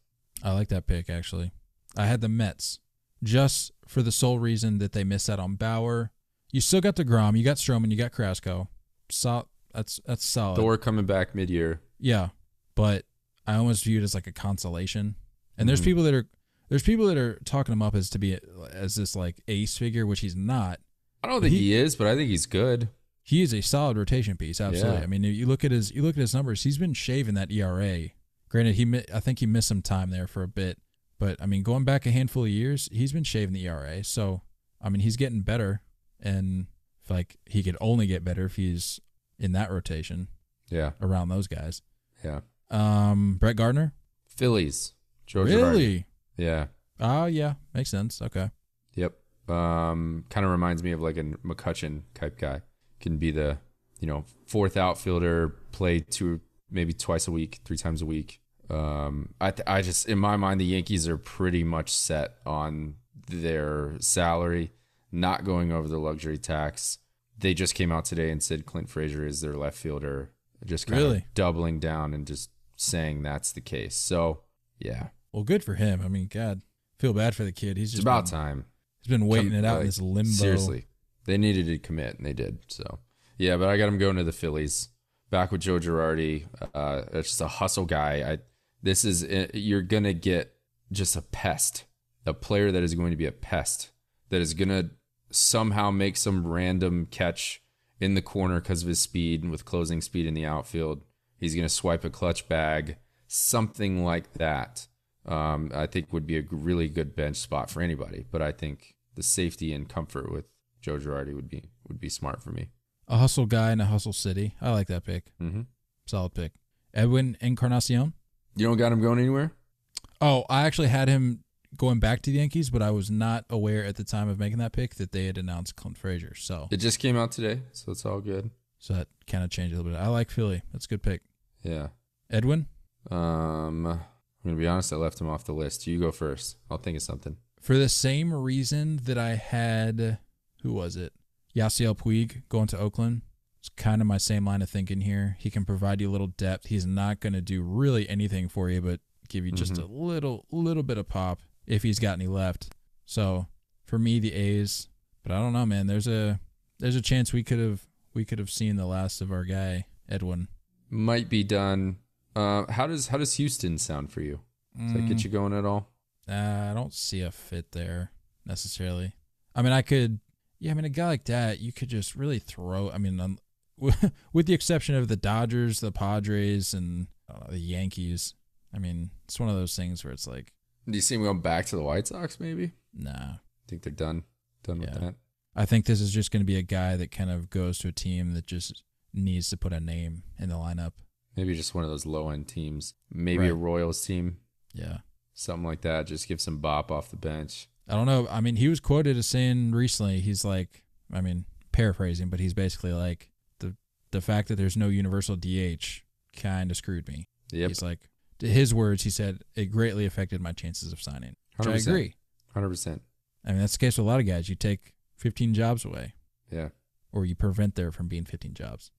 I like that pick actually. I had the Mets just for the sole reason that they missed out on Bauer. You still got DeGrom, you got Stroman, you got Carrasco. So that's that's solid. Thor coming back mid-year. Yeah. But I almost view it as like a consolation. And mm-hmm. there's people that are There's people that are talking him up as to be as this like ace figure, which he's not. I don't think he, he is, but I think he's good. He is a solid rotation piece, absolutely. Yeah. I mean, you look at his you look at his numbers. He's been shaving that E R A. Granted, he I think he missed some time there for a bit, but I mean, going back a handful of years, he's been shaving the E R A. So I mean, he's getting better, and like he could only get better if he's in that rotation. Yeah. Around those guys. Yeah. Um, Brett Gardner? Phillies. Joe Really? Girardi. Yeah. Oh, uh, yeah. Makes sense. Okay. Yep. Um, kind of reminds me of like a McCutchen type guy. Can be the, you know, fourth outfielder, play two, maybe twice a week, three times a week. Um, I th- I just, in my mind, the Yankees are pretty much set on their salary, not going over the luxury tax. They just came out today and said Clint Frazier is their left fielder, just kind really? of doubling down and just saying that's the case. So, yeah. Well, good for him. I mean, God, feel bad for the kid. He's just it's about been, time. He's been waiting Com- it out like, in this limbo. Seriously. They needed to commit, and they did. So, yeah, but I got him going to the Phillies. Back with Joe Girardi. Uh, it's just a hustle guy. I This is, you're going to get just a pest, a player that is going to be a pest, that is going to somehow make some random catch in the corner because of his speed and with closing speed in the outfield. He's going to swipe a clutch bag, something like that. Um, I think would be a really good bench spot for anybody. But I think the safety and comfort with Joe Girardi would be, would be smart for me. A hustle guy in a hustle city. I like that pick. Mm-hmm. Solid pick. Edwin Encarnacion. You don't got him going anywhere? Oh, I actually had him going back to the Yankees, but I was not aware at the time of making that pick that they had announced Clint Frazier. So it just came out today, so it's all good. So that kind of changed a little bit. I like Philly. That's a good pick. Yeah. Edwin? Um, I'm going to be honest. I left him off the list. You go first. I'll think of something. For the same reason that I had, who was it? Yasiel Puig going to Oakland. It's kind of my same line of thinking here. He can provide you a little depth. He's not going to do really anything for you, but give you just mm-hmm. a little little bit of pop if he's got any left. So for me, the A's. But I don't know, man. There's a there's a chance we could have we could have seen the last of our guy Edwin. Might be done. Uh, how does how does Houston sound for you? Does mm. that get you going at all? Uh, I don't see a fit there necessarily. I mean, I could. Yeah, I mean, a guy like that, you could just really throw. I mean. Un- With the exception of the Dodgers, the Padres, and uh, the Yankees, I mean, it's one of those things where it's like... Do you see them going back to the White Sox, maybe? Nah. I think they're done done yeah. with that. I think this is just going to be a guy that kind of goes to a team that just needs to put a name in the lineup. Maybe just one of those low-end teams. Maybe right. a Royals team. Yeah. Something like that. Just give some bop off the bench. I don't know. I mean, he was quoted as saying recently, he's like, I mean, paraphrasing, but he's basically like, the fact that there's no universal D H kind of screwed me. Yep. He's like, to his words, he said, it greatly affected my chances of signing. Which I agree. one hundred percent. I mean, that's the case with a lot of guys. You take fifteen jobs away. Yeah. Or you prevent there from being fifteen jobs.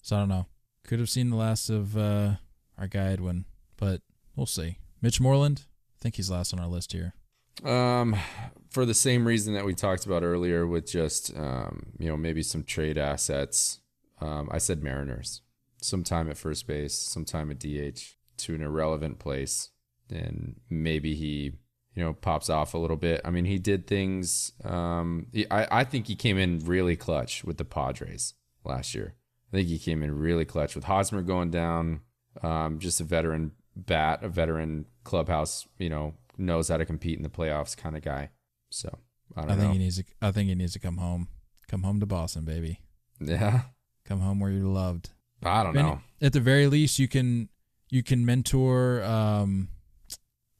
So I don't know. Could have seen the last of uh, our guy Edwin, but we'll see. Mitch Moreland, I think he's last on our list here. Um, for the same reason that we talked about earlier with just, um, you know, maybe some trade assets. Um, I said Mariners. Sometime at first base, sometime at D H, to an irrelevant place. And maybe he, you know, pops off a little bit. I mean, he did things. Um, he, I, I think he came in really clutch with the Padres last year. I think he came in really clutch with Hosmer going down. Um, just a veteran bat, a veteran clubhouse, you know, knows how to compete in the playoffs kind of guy. So, I don't I think know. He needs to, I think he needs to come home. Come home to Boston, baby. Yeah. Come home where you're loved. I don't know. At the very least, you can you can mentor. Um,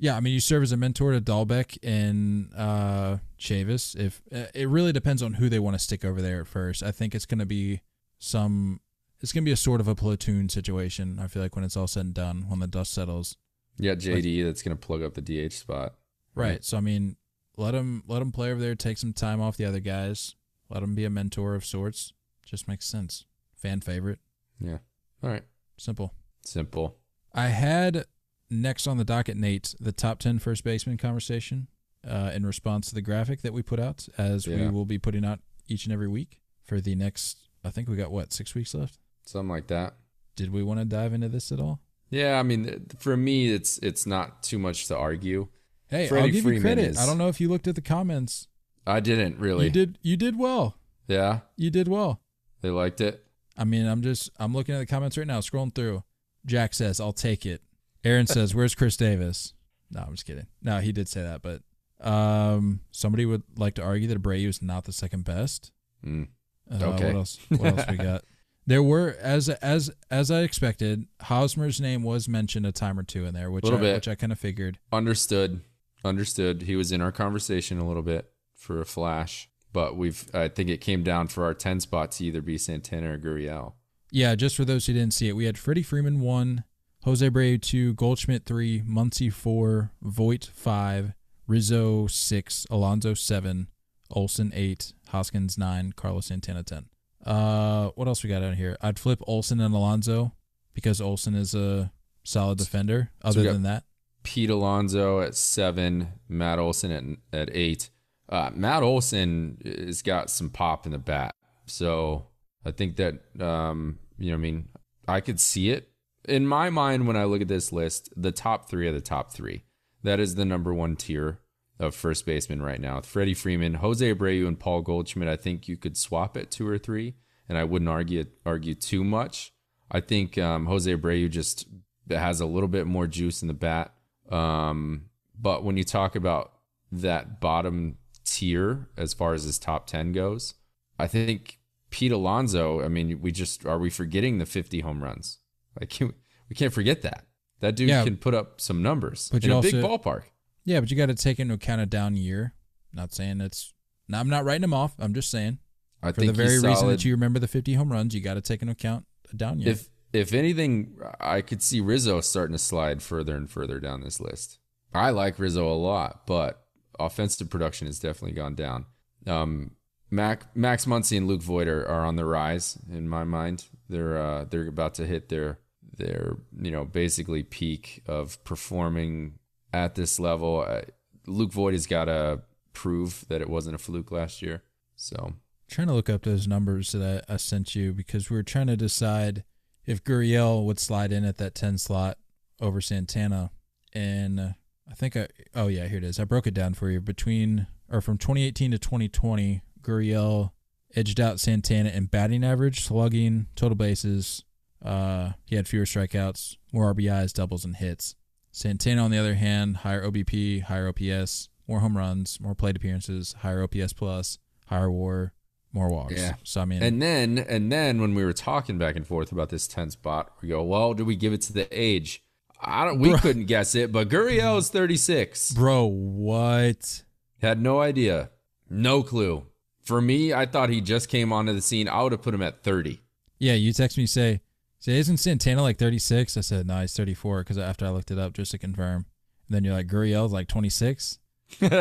yeah, I mean, you serve as a mentor to Dahlbeck and uh, Chavis. If uh, it really depends on who they want to stick over there at first. I think it's going to be some. It's going to be a sort of a platoon situation. I feel like when it's all said and done, when the dust settles. Yeah, J D, like, that's going to plug up the D H spot. Right. right. So I mean, let him let him play over there. Take some time off the other guys. Let him be a mentor of sorts. Just makes sense. Fan favorite. Yeah. All right. Simple. Simple. I had next on the docket, Nate, the top ten first baseman conversation uh, in response to the graphic that we put out, as yeah. we will be putting out each and every week for the next, I think we got, what, six weeks left? Something like that. Did we want to dive into this at all? Yeah, I mean, for me, it's it's not too much to argue. Hey, Freddie I'll give Freeman you credit. Is... I don't know if you looked at the comments. I didn't, really. You did. You did well. Yeah? You did well. They liked it. I mean, I'm just, I'm looking at the comments right now, scrolling through. Jack says, I'll take it. Aaron says, where's Chris Davis? No, I'm just kidding. No, he did say that, but um, somebody would like to argue that Abreu is not the second best. Mm. Uh, okay. What else? What else we got? There were, as as as I expected, Hosmer's name was mentioned a time or two in there, which I, which I kind of figured. Understood, understood. He was in our conversation a little bit for a flash, but we've I think it came down for our ten spot to either be Santana or Gurriel. Yeah, just for those who didn't see it, we had Freddie Freeman one, Jose Abreu two, Goldschmidt three, Muncy four, Voight five, Rizzo six, Alonso seven, Olson eight, Hoskins nine, Carlos Santana ten. Uh, what else we got out here? I'd flip Olson and Alonso because Olson is a solid defender. Other so than that, Pete Alonso at seven, Matt Olson at at eight. Uh, Matt Olson has got some pop in the bat, so I think that um, you know, I mean, I could see it in my mind when I look at this list. The top three are the top three. That is the number one tier of first baseman right now. With Freddie Freeman, Jose Abreu, and Paul Goldschmidt, I think you could swap at two or three, and I wouldn't argue argue too much. I think um, Jose Abreu just has a little bit more juice in the bat. Um, but when you talk about that bottom tier as far as his top ten goes, I think Pete Alonso, I mean, we just, are we forgetting the fifty home runs? Like, can we, we can't forget that. That dude yeah, can put up some numbers in a also, big ballpark. Yeah, but you got to take into account a down year. Not saying it's. No, I'm not writing him off. I'm just saying. I for think the very he's reason solid. That you remember the fifty home runs, you got to take into account a down year. If if anything, I could see Rizzo starting to slide further and further down this list. I like Rizzo a lot, but offensive production has definitely gone down. Um, Mac, Max Muncy and Luke Voight are, are on the rise in my mind. They're uh, they're about to hit their their you know basically peak of performing at this level. uh, Luke Voight has got to prove that it wasn't a fluke last year. So I'm trying to look up those numbers that I, I sent you because we were trying to decide if Gurriel would slide in at that ten slot over Santana. And uh, I think I, oh yeah, here it is. I broke it down for you. Between, or from twenty eighteen to twenty twenty, Gurriel edged out Santana in batting average, slugging, total bases. Uh, he had fewer strikeouts, more R B Is, doubles, and hits. Santana, on the other hand, higher O B P, higher O P S, more home runs, more plate appearances, higher O P S plus, higher W A R, more walks. Yeah. So I mean, and then and then when we were talking back and forth about this ten spot, we go, well, do we give it to the age? I don't. We bro. couldn't guess it, but Gurriel is thirty-six. Bro, what? Had no idea, no clue. For me, I thought he just came onto the scene. I would have put him at thirty. Yeah, you text me, say, so isn't Santana like thirty-six? I said, no, he's thirty-four, because after I looked it up just to confirm. And then you're like, Gurriel's like twenty-six? And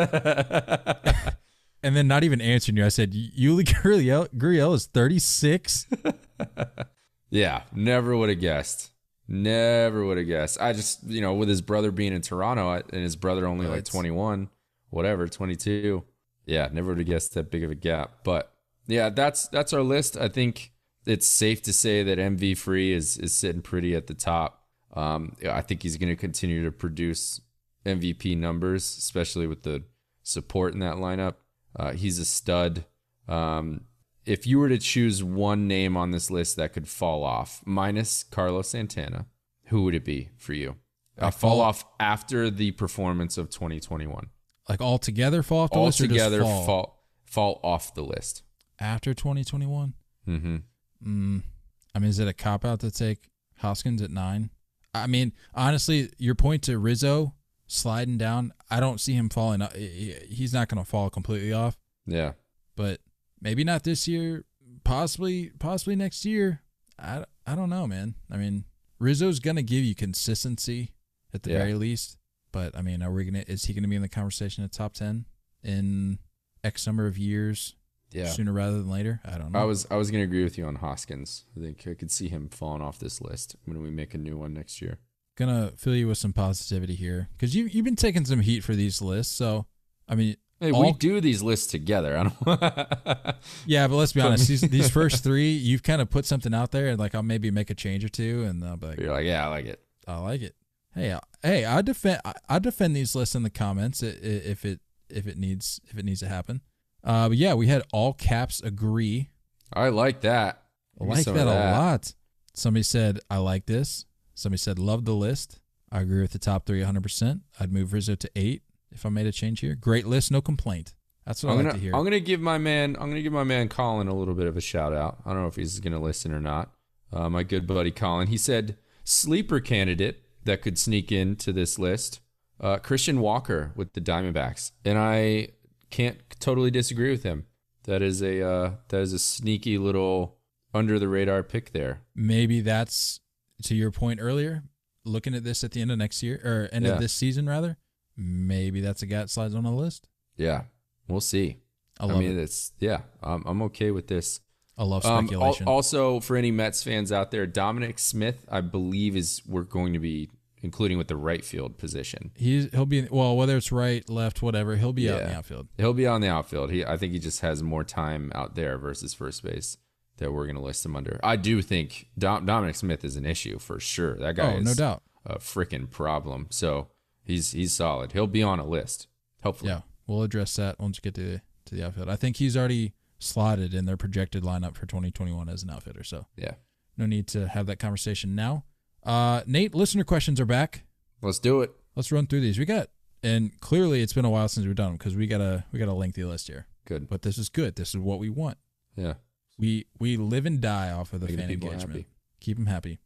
then not even answering you, I said, Yuli Gurriel, Gurriel is thirty-six? Yeah, never would have guessed. Never would have guessed. I just, you know, with his brother being in Toronto, and his brother only like twenty-one, whatever, twenty-two. Yeah, never would have guessed that big of a gap. But, yeah, that's that's our list. I think it's safe to say that M V Free is is sitting pretty at the top. Um, I think he's going to continue to produce M V P numbers, especially with the support in that lineup. Uh, he's a stud. Um, if you were to choose one name on this list that could fall off, minus Carlos Santana, who would it be for you? Uh, fall off after the performance of twenty twenty-one. Like altogether fall off the list? Altogether fall, fall off the list. After twenty twenty-one? Mm-hmm. Mm, I mean, is it a cop-out to take Hoskins at nine? I mean, honestly, your point to Rizzo sliding down, I don't see him falling. He's not going to fall completely off. Yeah. But maybe not this year, possibly possibly next year. I, I don't know, man. I mean, Rizzo's going to give you consistency at the yeah. very least. But, I mean, are we gonna? is he going to be in the conversation at top ten in X number of years? Yeah. Sooner rather than later. I don't know. I was I was gonna agree with you on Hoskins. I think I could see him falling off this list when we make a new one next year. Gonna fill you with some positivity here, because you you've been taking some heat for these lists. So I mean, hey, all... we do these lists together. I don't. Yeah, but let's be honest. These, these first three, you've kind of put something out there, and like I'll maybe make a change or two, and I'll be like, you're like, yeah, I like it. I like it. Hey, I, hey, I defend I, I defend these lists in the comments if it if it needs if it needs to happen. Uh, but yeah, we had all caps agree. I like that. I like that, that a lot. Somebody said, I like this. Somebody said, love the list. I agree with the top three one hundred percent. I'd move Rizzo to eight if I made a change here. Great list, no complaint. That's what I'm I like gonna, to hear. I'm going to give my man I'm gonna give my man Colin a little bit of a shout out. I don't know if he's going to listen or not. uh, my good buddy Colin. He said, sleeper candidate that could sneak into this list, uh, Christian Walker with the Diamondbacks. And I can't totally disagree with him. That is a uh, that is a sneaky little under-the-radar pick there. Maybe that's, to your point earlier, looking at this at the end of next year, or end yeah. of this season, rather, maybe that's a guy that slides on the list. Yeah, we'll see. I, love I mean, it. it's yeah, I'm, I'm okay with this. I love speculation. Um, al- also, for any Mets fans out there, Dominic Smith, I believe, is we're going to be including with the right field position. He's he'll be well, whether it's right, left, whatever, he'll be yeah. out in the outfield. He'll be on the outfield. He, I think, he just has more time out there versus first base that we're going to list him under. I do think Dom- Dominic Smith is an issue for sure. That guy oh, is no doubt. a freaking problem. So he's he's solid. He'll be on a list, hopefully. Yeah, we'll address that once you get to the, to the outfield. I think he's already slotted in their projected lineup for twenty twenty-one as an outfielder. So yeah, no need to have that conversation now. Uh, Nate, listener questions are back. Let's do it. Let's run through these. We got, and clearly it's been a while since we've done them because we got a we got a lengthy list here. Good, but this is good. This is what we want. Yeah. We we live and die off of the Make fan engagement. Happy. Keep them happy.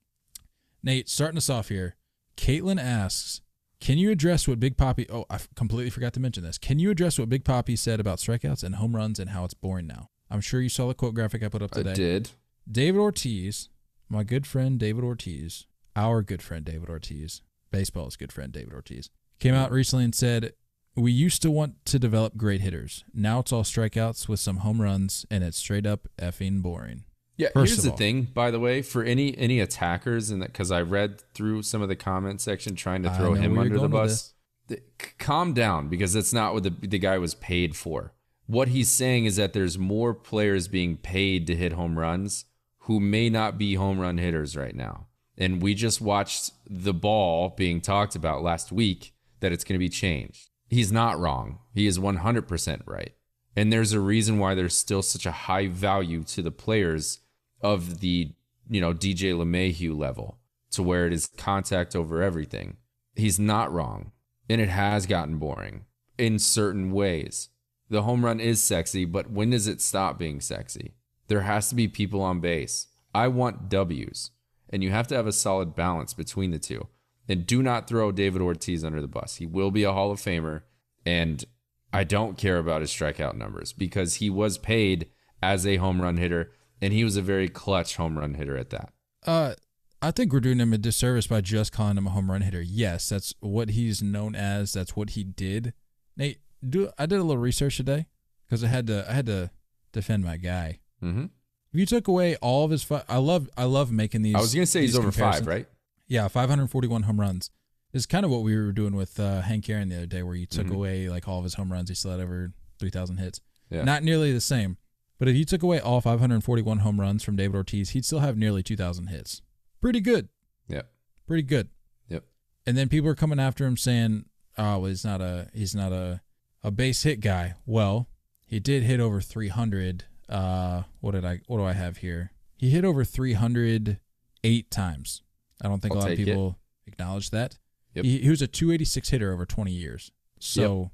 Nate, starting us off here. Caitlin asks, can you address what Big Papi... Oh, I completely forgot to mention this. Can you address what Big Papi said about strikeouts and home runs and how it's boring now? I'm sure you saw the quote graphic I put up today. I did. David Ortiz, my good friend David Ortiz, our good friend David Ortiz, baseball's good friend David Ortiz, came out recently and said, we used to want to develop great hitters. Now it's all strikeouts with some home runs, and it's straight up effing boring. Yeah, First here's the all, thing, by the way, for any any attackers, and because I read through some of the comment section trying to throw him under the bus, th- calm down, because that's not what the, the guy was paid for. What he's saying is that there's more players being paid to hit home runs who may not be home run hitters right now. And we just watched the ball being talked about last week that it's going to be changed. He's not wrong. He is one hundred percent right. And there's a reason why there's still such a high value to the players of the, you know, D J LeMahieu level, to where it is contact over everything. He's not wrong. And it has gotten boring in certain ways. The home run is sexy, but when does it stop being sexy? There has to be people on base. I want W's. And you have to have a solid balance between the two. And do not throw David Ortiz under the bus. He will be a Hall of Famer. And I don't care about his strikeout numbers, because he was paid as a home run hitter. And he was a very clutch home run hitter at that. Uh, I think we're doing him a disservice by just calling him a home run hitter. Yes, that's what he's known as. That's what he did. Nate, do I did a little research today because I had to. I had to defend my guy. Mm-hmm. If you took away all of his, fi- I love. I love making these. I was gonna say he's over five, right? Yeah, five hundred forty-one home runs is kind of what we were doing with uh, Hank Aaron the other day, where you took mm-hmm. away like all of his home runs. He still had over three thousand hits. Yeah. Not nearly the same. But if you took away all five hundred forty-one home runs from David Ortiz, he'd still have nearly two thousand hits. Pretty good. Yep. Pretty good. Yep. And then people are coming after him saying, "Oh, well, he's not a he's not a, a base hit guy." Well, he did hit over three hundred. Uh, what did I? What do I have here? He hit over three hundred eight times. I don't think I'll a lot of people it. acknowledge that. Yep. He, he was a two eighty-six hitter over twenty years. So yep.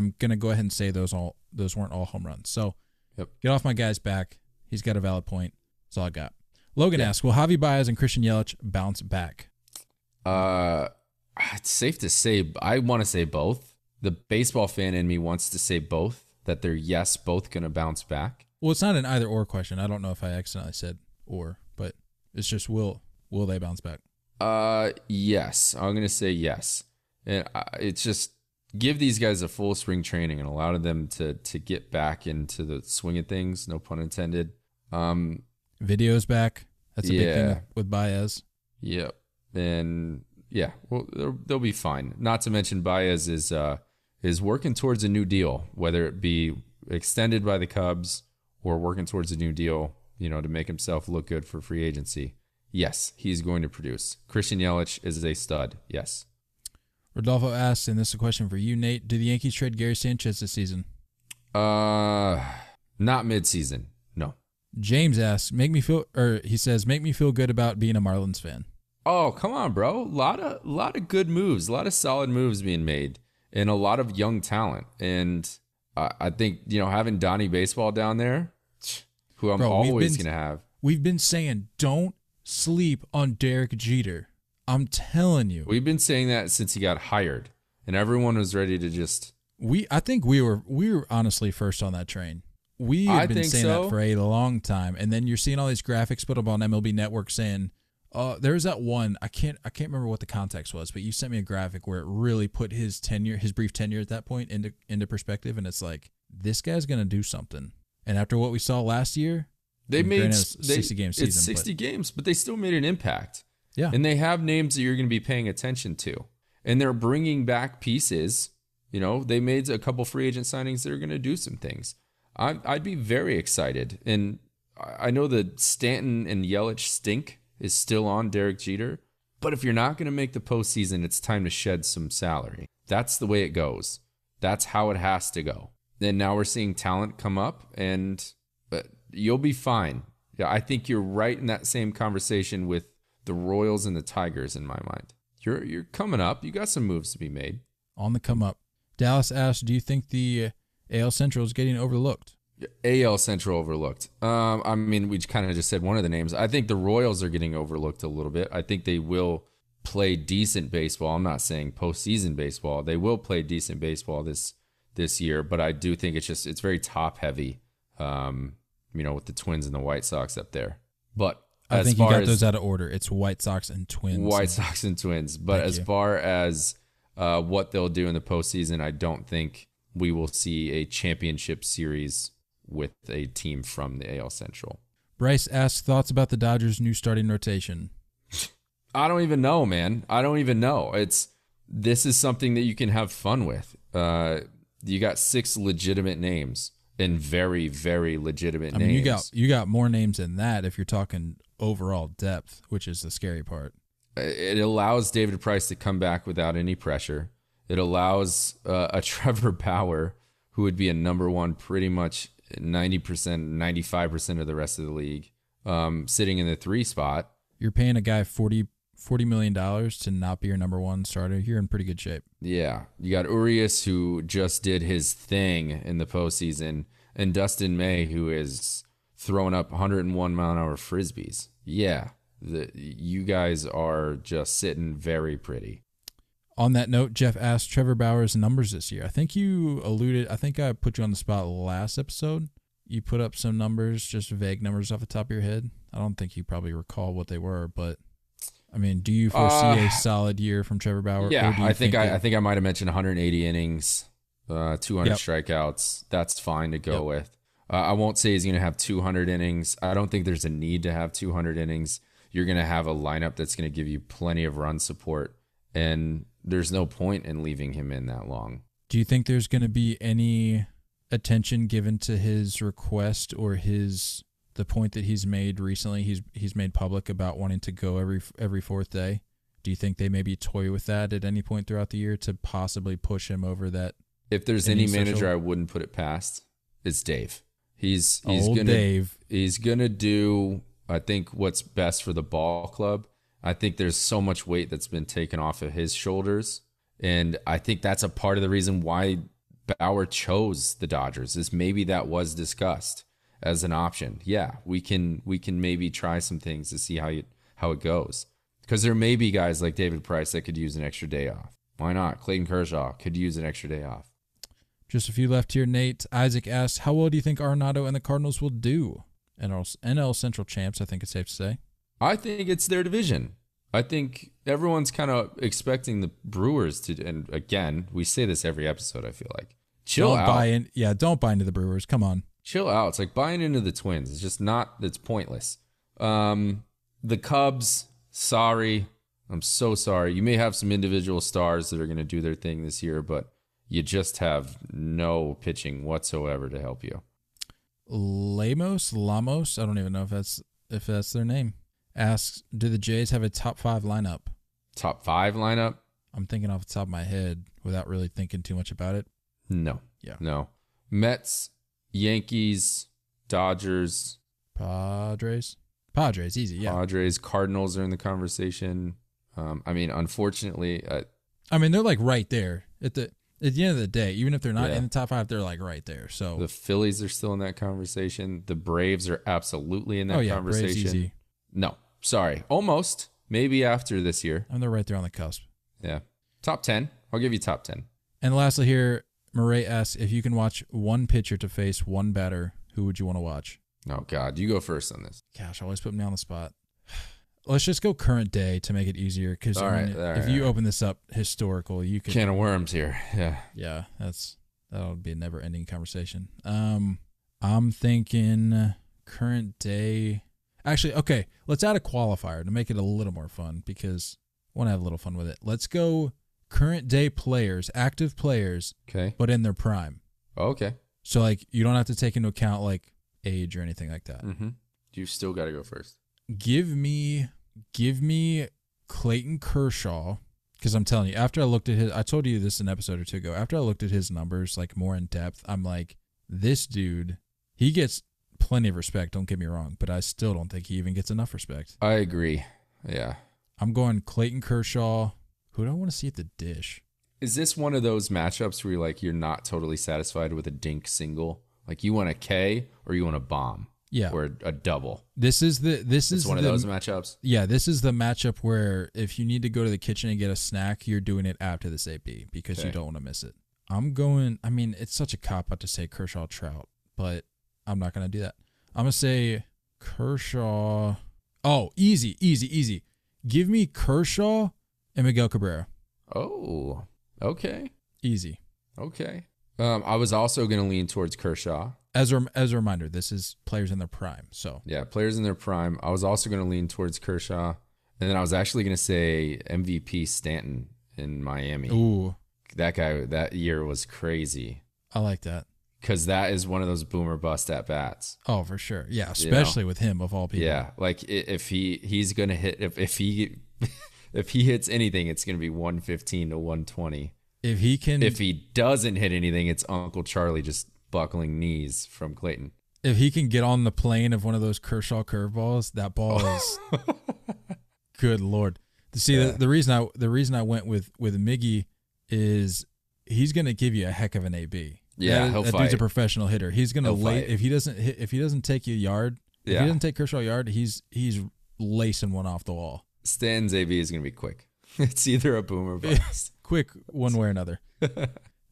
I'm gonna go ahead and say those all those weren't all home runs. So. Yep. Get off my guy's back. He's got a valid point. That's all I got. Logan yeah. asks, will Javier Baez and Christian Yelich bounce back? Uh, it's safe to say, I want to say both. The baseball fan in me wants to say both, that they're, yes, both going to bounce back. Well, it's not an either or question. I don't know if I accidentally said or, but it's just will will they bounce back? Uh, yes. I'm going to say yes. And I, it's just... give these guys a full spring training and allow them to to get back into the swing of things, no pun intended. Um, Video's back. That's a yeah. big thing with Baez. Yep. And, yeah, well, they'll, they'll be fine. Not to mention Baez is uh, is working towards a new deal, whether it be extended by the Cubs or working towards a new deal, you know, to make himself look good for free agency. Yes, he's going to produce. Christian Yelich is a stud, yes. Rodolfo asks, and this is a question for you, Nate, do the Yankees trade Gary Sanchez this season? Uh, not midseason, no. James asks, make me feel, or he says, make me feel good about being a Marlins fan. Oh, come on, bro. A lot of, lot of good moves, a lot of solid moves being made, and a lot of young talent. And I, I think, you know, having Donnie Baseball down there, who I'm bro, always going to have. We've been saying, don't sleep on Derek Jeter. I'm telling you. We've been saying that since he got hired, and everyone was ready to just. We, I think we were, we were honestly first on that train. We have been saying so. that for a long time, and then you're seeing all these graphics put up on M L B Network saying, "Uh, there's that one. I can't, I can't remember what the context was, but you sent me a graphic where it really put his tenure, his brief tenure at that point into into perspective, and it's like this guy's gonna do something. And after what we saw last year, they made sixty game season. It's sixty but, games, but they still made an impact. Yeah, and they have names that you're gonna be paying attention to, and they're bringing back pieces. You know, they made a couple free agent signings that are gonna do some things." I'd be very excited, and I know that Stanton and Yelich stink is still on Derek Jeter, but if you're not going to make the postseason, it's time to shed some salary. That's the way it goes. That's how it has to go. And now we're seeing talent come up, and but you'll be fine. Yeah, I think you're right in that same conversation with the Royals and the Tigers in my mind. You're you're coming up. You got some moves to be made. On the come up. Dallas asks, do you think the A L Central is getting overlooked? A L Central overlooked. Um, I mean, we kind of just said one of the names. I think the Royals are getting overlooked a little bit. I think they will play decent baseball. I'm not saying postseason baseball. They will play decent baseball this this year, but I do think it's just it's very top heavy. Um, you know, with the Twins and the White Sox up there. But I think you got those out of order. It's White Sox and Twins. White Sox and Twins. But as far as uh, what they'll do in the postseason, I don't think we will see a championship series with a team from the A L Central. Bryce asks, thoughts about the Dodgers' new starting rotation? I don't even know, man. I don't even know. It's this is something that you can have fun with. Uh, you got six legitimate names and very, very legitimate I mean, names. You got you got more names than that if you're talking overall depth, which is the scary part. It allows David Price to come back without any pressure. It allows uh, a Trevor Bauer, who would be a number one pretty much ninety percent, ninety-five percent of the rest of the league, um, sitting in the three spot. You're paying a guy forty, forty million dollars to not be your number one starter. You're in pretty good shape. Yeah. You got Urias, who just did his thing in the postseason, and Dustin May, who is throwing up one hundred one mile an hour frisbees. Yeah. The, you guys are just sitting very pretty. On that note, Jeff asked Trevor Bauer's numbers this year. I think you alluded, I think I put you on the spot last episode. You put up some numbers, just vague numbers off the top of your head. I don't think you probably recall what they were, but I mean, do you foresee uh, a solid year from Trevor Bauer? Yeah, I think, think I, I think I might have mentioned one hundred eighty innings, uh, two hundred yep. strikeouts. That's fine to go yep. with. Uh, I won't say he's going to have two hundred innings. I don't think there's a need to have two hundred innings. You're going to have a lineup that's going to give you plenty of run support, and there's no point in leaving him in that long. Do you think there's going to be any attention given to his request or his the point that he's made recently? He's he's made public about wanting to go every every fourth day. Do you think they maybe toy with that at any point throughout the year to possibly push him over that? If there's any, any manager social... I wouldn't put it past, it's Dave. He's he's Old gonna Dave. He's gonna do I think what's best for the ball club. I think there's so much weight that's been taken off of his shoulders, and I think that's a part of the reason why Bauer chose the Dodgers is maybe that was discussed as an option. Yeah, we can we can maybe try some things to see how you how it goes, because there may be guys like David Price that could use an extra day off. Why not? Clayton Kershaw could use an extra day off. Just a few left here, Nate. Isaac asks, how well do you think Arenado and the Cardinals will do? N L Central champs, I think it's safe to say. I think it's their division. I think everyone's kind of expecting the Brewers to, and again, we say this every episode, I feel like. Chill out. Don't buy in. Yeah, don't buy into the Brewers. Come on. Chill out. It's like buying into the Twins. It's just not, it's pointless. Um, the Cubs, sorry. I'm so sorry. You may have some individual stars that are going to do their thing this year, but you just have no pitching whatsoever to help you. Lamos, Lamos, I don't even know if that's if that's their name. Asks, do the Jays have a top five lineup? Top five lineup? I'm thinking off the top of my head without really thinking too much about it. No. Yeah. No. Mets, Yankees, Dodgers. Padres? Padres, easy, yeah. Padres, Cardinals are in the conversation. Um, I mean, unfortunately. Uh, I mean, they're like right there. At the at the end of the day, even if they're not yeah. in the top five, they're like right there. So the Phillies are still in that conversation. The Braves are absolutely in that oh, yeah, conversation. Braves, easy. No. sorry, almost. Maybe after this year. And they're right there on the cusp. Yeah. Top ten. I'll give you top ten. And lastly here, Murray asks, if you can watch one pitcher to face one batter, who would you want to watch? Oh, God. You go first on this. Gosh, I always put me on the spot. Let's just go current day to make it easier, because I mean, right, if right, you right. open this up historical, you could... Can of worms here. Yeah. Yeah. That's That'll be a never-ending conversation. Um, I'm thinking current day... Actually, okay, let's add a qualifier to make it a little more fun, because I want to have a little fun with it. Let's go current day players, active players, okay, but in their prime. Oh, okay. So, like, you don't have to take into account, like, age or anything like that. Mm-hmm. You still got to go first. Give me, give me Clayton Kershaw, because I'm telling you, after I looked at his, I told you this an episode or two ago, after I looked at his numbers, like, more in depth, I'm like, this dude, he gets... plenty of respect, don't get me wrong, but I still don't think he even gets enough respect. I agree. Yeah. I'm going Clayton Kershaw. Who do I want to see at the dish? Is this one of those matchups where you're like, you're not totally satisfied with a dink single? Like, you want a K or you want a bomb? Yeah. Or a double. This is the this is it's one the, of those matchups. Yeah, this is the matchup where if you need to go to the kitchen and get a snack, you're doing it after this A P because okay. you don't want to miss it. I'm going, I mean, it's such a cop out to say Kershaw Trout, but I'm not going to do that. I'm going to say Kershaw. Oh, easy, easy, easy. Give me Kershaw and Miguel Cabrera. Oh, okay. Easy. Okay. Um, I was also going to lean towards Kershaw. As a, as a reminder, this is players in their prime. So yeah, players in their prime. I was also going to lean towards Kershaw. And then I was actually going to say M V P Stanton in Miami. Ooh. That guy, that year was crazy. I like that. Because that is one of those boomer bust at bats. Oh, for sure. Yeah, especially you know? with him of all people. Yeah, like if he he's gonna hit if if he if he hits anything, it's gonna be one fifteen to one twenty. If he can, if he doesn't hit anything, it's Uncle Charlie just buckling knees from Clayton. If he can get on the plane of one of those Kershaw curveballs, that ball is good Lord. See yeah. the, the reason I the reason I went with with Miggy is he's gonna give you a heck of an A B. Yeah, that, he'll that fight. dude's a professional hitter. He's gonna he'll lay fight. if he doesn't hit, if he doesn't take you a yard. If yeah. he doesn't take Kershaw a yard, he's he's lacing one off the wall. Stanton's A B is gonna be quick. It's either a boom or bust. Quick one way or another.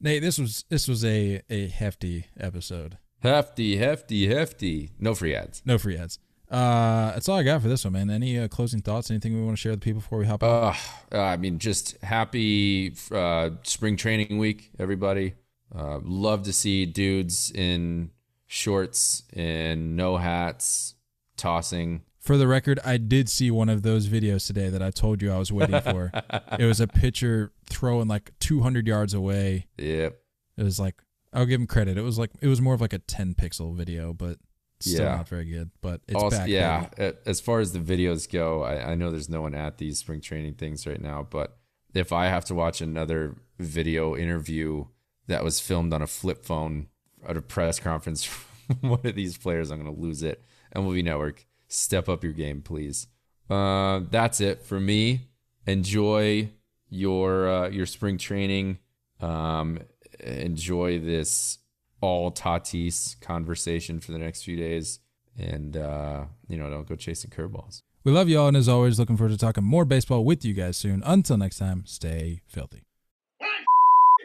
Nate, this was this was a a hefty episode. Hefty, hefty, hefty. No free ads. No free ads. Uh, that's all I got for this one, man. Any uh, closing thoughts? Anything we want to share with the people before we hop on? Uh, I mean, just happy uh, spring training week, everybody. Uh, love to see dudes in shorts and no hats tossing. For the record, I did see one of those videos today that I told you I was waiting for. It was a pitcher throwing like two hundred yards away. Yep. It was like, I'll give him credit. It was like, it was more of like a ten pixel video, but still yeah. not very good. But it's also, back. Yeah. Baby. As far as the videos go, I, I know there's no one at these spring training things right now, but if I have to watch another video interview that was filmed on a flip phone at a press conference from one of these players, I'm going to lose it. M L B Network, step up your game, please. Uh, that's it for me. Enjoy your uh, your spring training. Um, enjoy this all Tatis conversation for the next few days. And, uh, you know, don't go chasing curveballs. We love y'all, and as always, looking forward to talking more baseball with you guys soon. Until next time, stay filthy.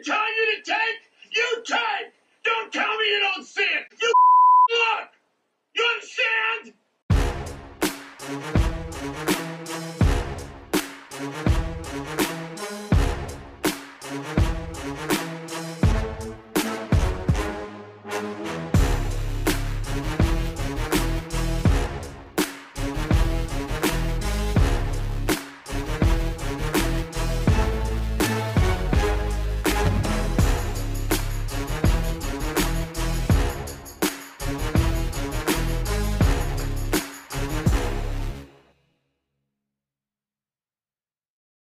Tell you to take, you take! Don't tell me you don't see it! You look! You understand?